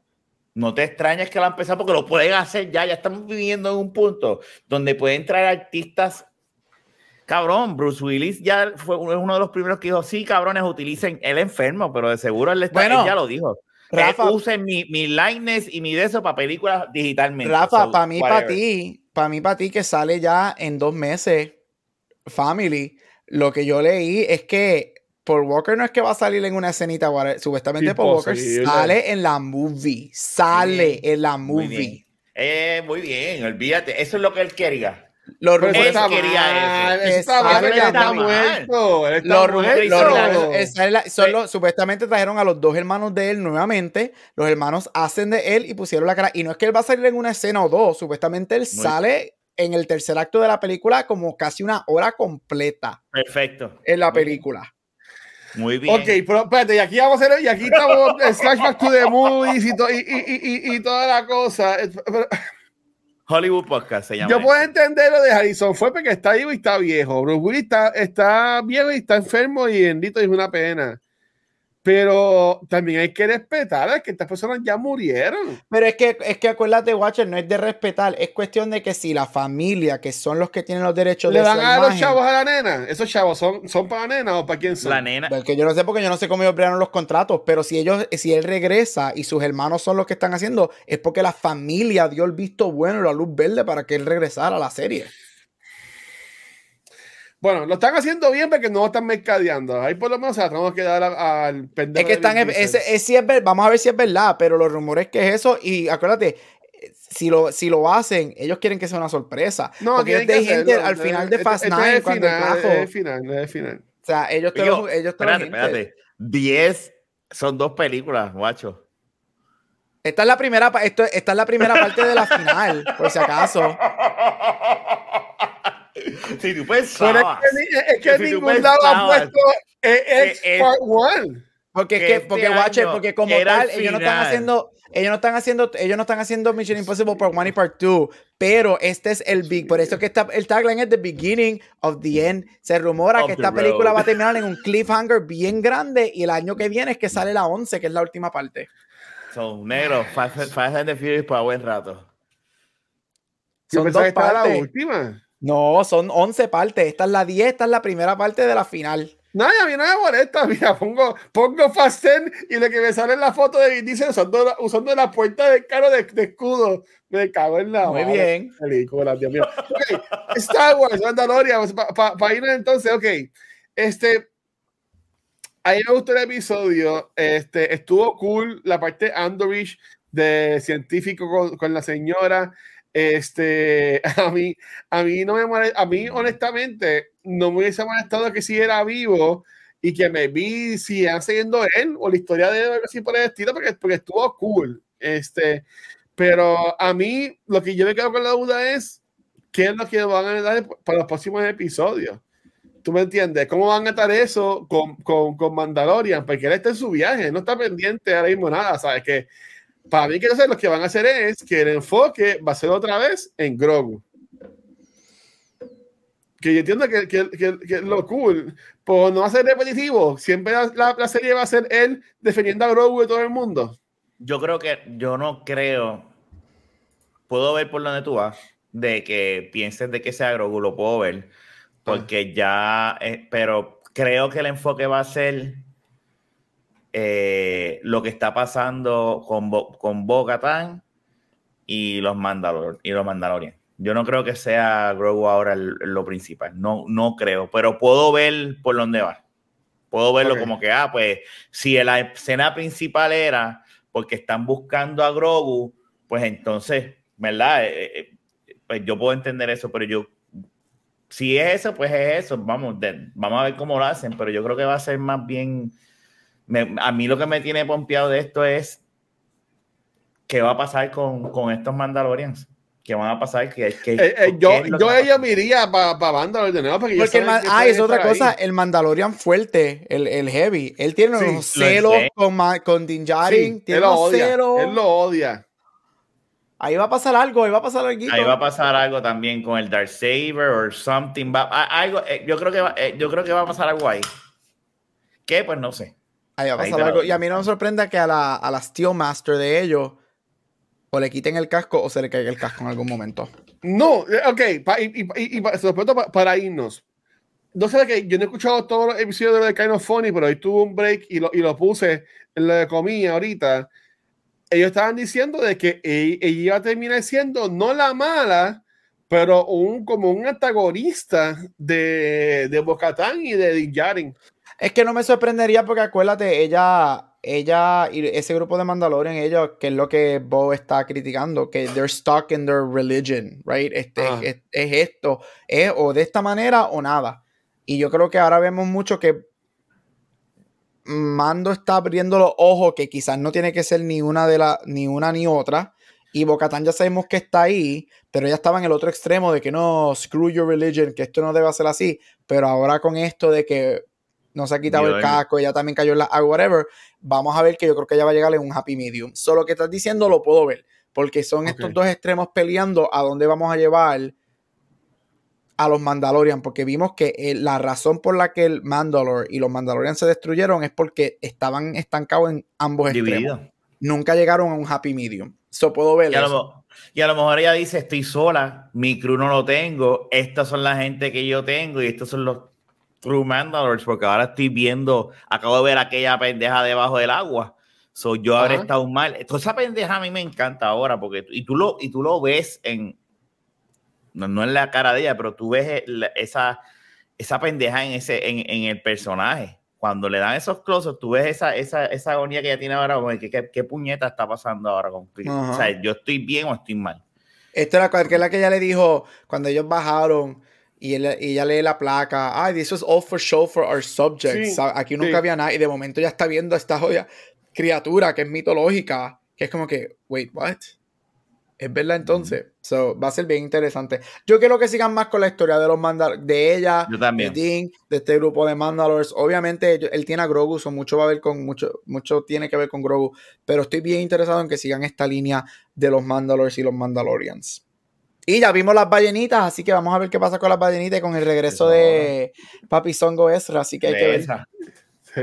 No te extrañas que lo han pensado porque lo pueden hacer ya. Ya estamos viviendo en un punto donde pueden traer artistas. Cabrón, Bruce Willis ya fue uno de los primeros que dijo, sí, cabrones, utilicen el enfermo, pero de seguro él ya lo dijo. Rafa, usen mi likeness y mi de eso para películas digitalmente. Rafa, para mí, para ti, que sale ya en 2 meses, Family. Lo que yo leí es que Paul Walker no es que va a salir en una escenita, supuestamente sí, Paul Walker sale en la movie. Muy bien, olvídate. Eso es lo que él quería. Supuestamente trajeron a los dos hermanos de él nuevamente. Los hermanos hacen de él y pusieron la cara. Y no es que él va a salir en una escena o dos. Supuestamente él sale en el tercer acto de la película como casi una hora completa. Perfecto. En la película. Muy bien. Ok, pero espérate, y aquí estamos, Flashback to the Movies y toda la cosa. Pero, Hollywood Podcast se llama. Yo puedo entender lo de Harrison Ford porque está vivo y está viejo. Bruce Willis está viejo y está enfermo y bendito, es una pena. Pero también hay que respetar a que estas personas ya murieron. Pero es que acuérdate, Watcher, no es de respetar. Es cuestión de que si la familia, que son los que tienen los derechos de esa imagen, ¿le van a los chavos a la nena? ¿Esos chavos son para la nena o para quién son? La nena. Porque yo no sé, porque yo no sé cómo ellos crearon los contratos. Pero si él regresa y sus hermanos son los que están haciendo, es porque la familia dio el visto bueno y la luz verde para que él regresara a la serie. Bueno, lo están haciendo bien porque no lo están mercadeando. Ahí por lo menos se la tenemos que dar al pendejo. Es que están, vamos a ver si es verdad, pero los rumores que es eso. Y acuérdate, si lo hacen, ellos quieren que sea una sorpresa. No, porque ellos dejen al final de Fast Nine cuando es el final. O sea, espérate. 10 son 2 películas, guacho. Esta es la primera parte de la final, por si acaso. Si tú pensabas, es que si ningún lado ha puesto es part one. Porque Watcher, porque como tal, ellos no están haciendo Mission Impossible Part 1 y Part 2, pero este es el big, por eso que el tagline es The Beginning of the End. Se rumora que esta película va a terminar en un cliffhanger bien grande y el año que viene es que sale la 11, que es la última parte. Son negros, Fast and the Furious para buen rato. Son dos partes. La última. No, son 11 partes. Esta es la 10, esta es la primera parte de la final. No, ya viene de molesta. Mira, pongo Fast 10 y lo que me sale en la foto de Vin Diesel usando la puerta del carro de escudo. Me cago en la madre. Muy bien. Película, Dios mío. Okay. Star Wars, Mandalorian, para irnos entonces, ok. A mí me gustó el episodio. Estuvo cool la parte Andorish de científico con la señora. A mí no me molesta, a mí honestamente no me hubiese molestado que siguiera vivo y que me vi siguieran siguiendo él o la historia de él así por el estilo, porque estuvo cool. Pero a mí lo que yo me quedo con la duda es qué es lo que van a dar para los próximos episodios. ¿Tú me entiendes? ¿Cómo van a estar eso con Mandalorian? Porque él está en su viaje, no está pendiente ahora mismo nada, ¿sabes? Que para mí, lo que van a hacer es que el enfoque va a ser otra vez en Grogu. Que yo entiendo que lo cool, pues no va a ser repetitivo. Siempre la serie va a ser él defendiendo a Grogu de todo el mundo. Yo no creo. Puedo ver por donde tú vas, de que pienses de que sea Grogu, lo puedo ver. Porque pero creo que el enfoque va a ser lo que está pasando con Bo-Katan y los Mandalorian. Yo no creo que sea Grogu ahora lo principal. No creo, pero puedo ver por dónde va. Puedo verlo okay. Como que, pues, si la escena principal era porque están buscando a Grogu, pues entonces, ¿verdad? Pues yo puedo entender eso, pero si es eso, pues es eso. Vamos a ver cómo lo hacen, pero yo creo que va a ser más bien... a mí lo que me tiene pompeado de esto es qué va a pasar con estos Mandalorians. ¿Qué van a pasar? Yo me iría para Mandalorian de nuevo. Porque es otra cosa. Ahí. El Mandalorian fuerte, el heavy. Él tiene unos celos con Din Djarin. Sí, él lo odia. Ahí va a pasar algo. Ahí va a pasar algo también con el Darksaber o something. Yo creo que va a pasar algo ahí. ¿Qué? Pues no sé. Ahí va a pasar algo. Y a mí no me sorprenda que a la Steelmaster de ellos o le quiten el casco o se le caiga el casco en algún momento. No, ok. Para irnos. No sé, que yo no he escuchado todos los episodios de lo de Kind of Funny, pero hoy tuve un break y lo puse en lo de comida ahorita. Ellos estaban diciendo de que ella iba a terminar siendo no la mala, pero como un antagonista de Bo-Katan y de Din Djarin. Es que no me sorprendería porque acuérdate, ella y ese grupo de Mandalorian, ellos, que es lo que Bo está criticando, que they're stuck in their religion, right? Es esto, es o de esta manera o nada. Y yo creo que ahora vemos mucho que Mando está abriendo los ojos, que quizás no tiene que ser ni una ni otra. Y Bo-Katan ya sabemos que está ahí, pero ella estaba en el otro extremo de que no, screw your religion, que esto no debe ser así. Pero ahora con esto de que no se ha quitado el casco, ella también cayó en la agua, whatever. Vamos a ver, que yo creo que ella va a llegar en un happy medium. Solo que estás diciendo lo puedo ver. porque son estos dos extremos peleando a dónde vamos a llevar a los Mandalorian, porque vimos que la razón por la que el Mandalore y los Mandalorian se destruyeron es porque estaban estancados en ambos extremos. Nunca llegaron a un happy medium. So, puedo ver y a lo mejor ella dice, estoy sola, mi crew no lo tengo, estas son la gente que yo tengo y estos son los true Mandalores, porque ahora estoy viendo, acabo de ver aquella pendeja debajo del agua. So, yo habré estado mal. Entonces, esa pendeja a mí me encanta ahora, porque tú lo ves en no en la cara de ella, pero tú ves esa pendeja en el personaje. Cuando le dan esos closes, tú ves esa agonía que ella tiene ahora, como ¿qué puñeta está pasando ahora contigo? O sea, ¿yo estoy bien o estoy mal? Esta es la que ella le dijo cuando ellos bajaron y ella lee la placa. Ay, this was all for show for our subjects. Sí, aquí nunca había nada. Y de momento ya está viendo a esta joya criatura que es mitológica, que es como que, wait, what? Es verdad, entonces. So, va a ser bien interesante. Yo quiero que sigan más con la historia de los de ella, de Din, de este grupo de Mandalores. Obviamente, él tiene a Grogu, so mucho va a ver con mucho tiene que ver con Grogu, pero estoy bien interesado en que sigan esta línea de los Mandalores y los Mandalorians. Y ya vimos las ballenitas, así que vamos a ver qué pasa con las ballenitas y con el regreso de Papi Zongo Ezra, así que hay que ver. Sí.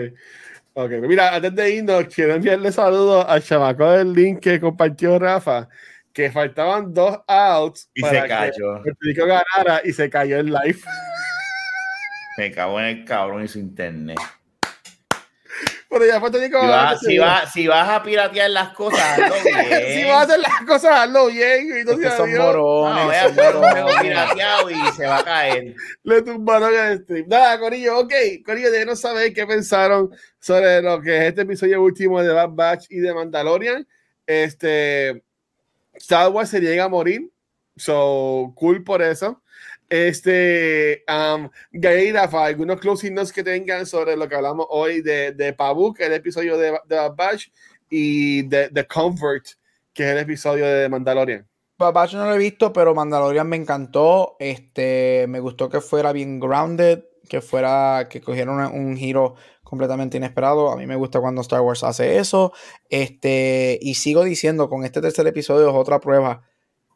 Ok, mira, antes de irnos, quiero enviarle saludos al chamaco del link que compartió Rafa, que faltaban 2 outs y para se cayó. Que el público ganara y se cayó el live. Me cago en el cabrón y su internet. Pero ya fue técnico. Si vas a piratear las cosas, hazlo bien. Si vas a hacer las cosas, hazlo bien. Entonces son morones. No, son morones pirateado y se va a caer. Le tumbaron el stream. Nada, Corillo, ok. Corillo, déjenos saber qué pensaron sobre lo que es este episodio último de The Bad Batch y de Mandalorian. Star Wars se llega a morir. So, cool por eso. Gael, Rafa, algunos closing notes que tengan sobre lo que hablamos hoy de Pabuk, el episodio de Bad Batch, y de The Comfort, que es el episodio de Mandalorian. Bad Batch no lo he visto, pero Mandalorian me encantó. Me gustó que fuera bien grounded, que cogiera un giro completamente inesperado. A mí me gusta cuando Star Wars hace eso. Y sigo diciendo, con este tercer episodio es otra prueba.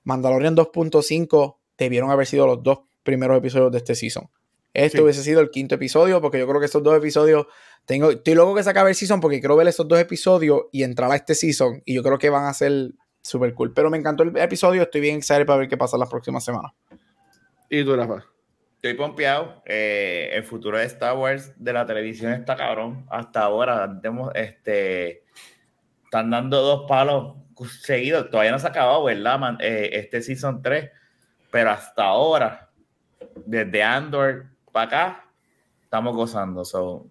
Mandalorian 2.5 debieron haber sido los 2 primeros episodios de este season. Hubiese sido el 5.º episodio, porque yo creo que estos 2 episodios... estoy loco que se acabe el season, porque quiero ver esos 2 episodios y entrar a este season, y yo creo que van a ser super cool. Pero me encantó el episodio, estoy bien excited para ver qué pasa las próximas semanas. ¿Y tú, Rafa? Estoy pompeado. El futuro de Star Wars de la televisión está cabrón. Hasta ahora están dando 2 palos seguidos. Todavía no se ha acabado, ¿verdad, man? Este season 3. Pero hasta ahora, desde Andor para acá, estamos gozando. So.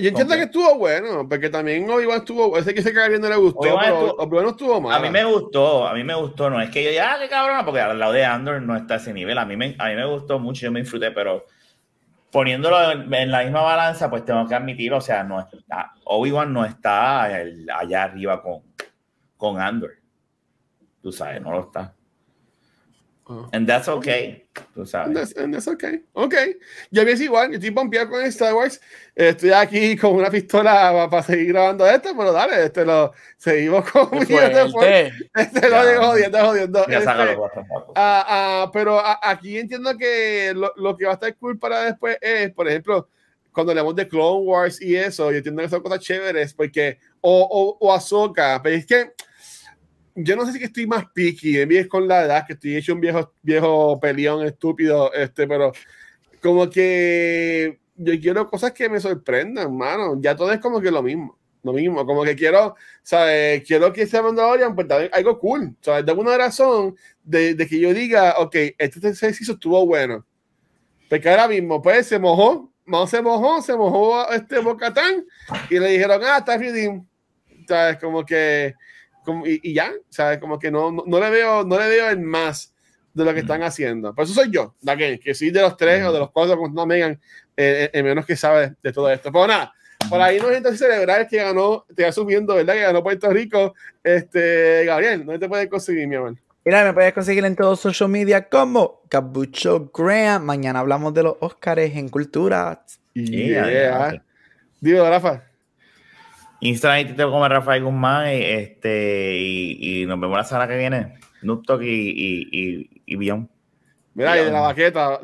Yo entiendo que estuvo bueno, porque también Obi-Wan estuvo... Ese que se cae bien no le gustó, pero Obi-Wan no estuvo mal. A mí me gustó. No es que yo ya, qué cabrona, porque al lado de Andor no está a ese nivel. A mí me gustó mucho, yo me disfruté, pero poniéndolo en la misma balanza, pues tengo que admitirlo. O sea, Obi-Wan no está allá arriba con Andor. Tú sabes, no lo está. And that's okay. Tú sabes. And that's okay. Ok. Yo pienso igual. Yo estoy pompeado con Star Wars. Estoy aquí con una pistola para seguir grabando esto, pero dale, lo seguimos con lo digo jodiendo. Ya sácalo. Pero aquí entiendo que lo que va a estar cool para después es, por ejemplo, cuando hablamos de Clone Wars y eso, yo entiendo que son cosas chéveres, porque o Ahsoka, pero es que yo no sé si estoy más picky, es con la edad que estoy hecho un viejo peleón estúpido, pero como que yo quiero cosas que me sorprendan, hermano. Ya todo es como que lo mismo, como que quiero, ¿sabes? Quiero que sea Mandalorian, pues algo cool, ¿sabes? De alguna razón de que yo diga, ok, este ejercicio estuvo bueno. Porque ahora mismo, pues, se mojó Bo-Katan y le dijeron, está redeem, ¿sabes? Como que... Y ya, ¿sabes? Como que no le veo el más de lo que están haciendo. Por eso soy yo, la que soy de los 3 o de los 4, como no Megan, el menos que sabe de todo esto. Pero nada, por ahí nos intentas celebrar que ganó, te va subiendo, ¿verdad? Que ganó Puerto Rico. Gabriel, ¿dónde te puedes conseguir, mi amor? Mira, me puedes conseguir en todos social media como Cabucho Graham. Mañana hablamos de los Óscares en Cultura. Digo, Rafa. Instagram y Twitter como Rafael Guzmán, y nos vemos la semana que viene. Noob Talk y Beyond. Mira, y de la baqueta,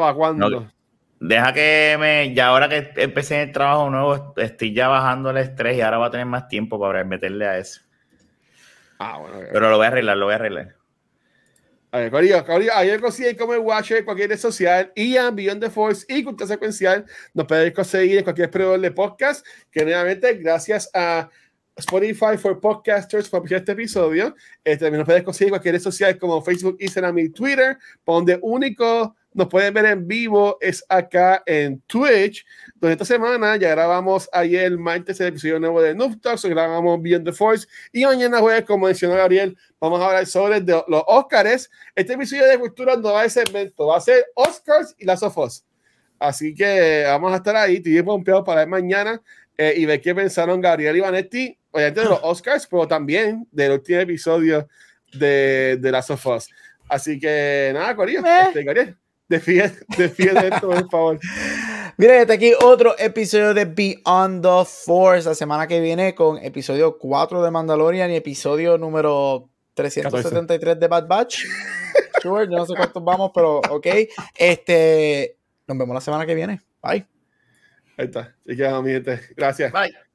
¿para cuándo? No, deja que ya ahora que empecé el trabajo nuevo, estoy ya bajando el estrés y ahora voy a tener más tiempo para meterle a eso. Ah, bueno. Pero lo voy a arreglar, A ver, Corillo, ayer consiguen como el Watcher, cualquier red social, y a Beyond the Force y Cultura Secuencial. Nos podéis conseguir en cualquier proveedor de podcast, que nuevamente, gracias a Spotify for Podcasters por este episodio. También nos puedes conseguir en cualquier red social como Facebook, Instagram y Twitter, donde único nos pueden ver en vivo es acá en Twitch, donde esta semana ya grabamos ayer el martes el episodio nuevo de Noob Talks, grabamos Beyond the Force, y mañana jueves, como mencionó Gabriel, vamos a hablar sobre los Oscars. Este episodio de Cultura no va a ser segmento, va a ser Oscars y Last of Us. Así que vamos a estar ahí, te digo pompeado para ver mañana y ver qué pensaron Gabriel y Vanetti, obviamente de los Oscars, pero también del último episodio de Last of Us. Así que nada, Corillo, Gabriel. Defiende esto, por favor. Mira, hasta aquí otro episodio de Beyond the Force. La semana que viene con episodio 4 de Mandalorian y episodio número 373 de Bad Batch. Sure, yo no sé cuántos vamos, pero ok. Nos vemos la semana que viene. Bye. Ahí está. Así que, mi gente, gracias. Bye.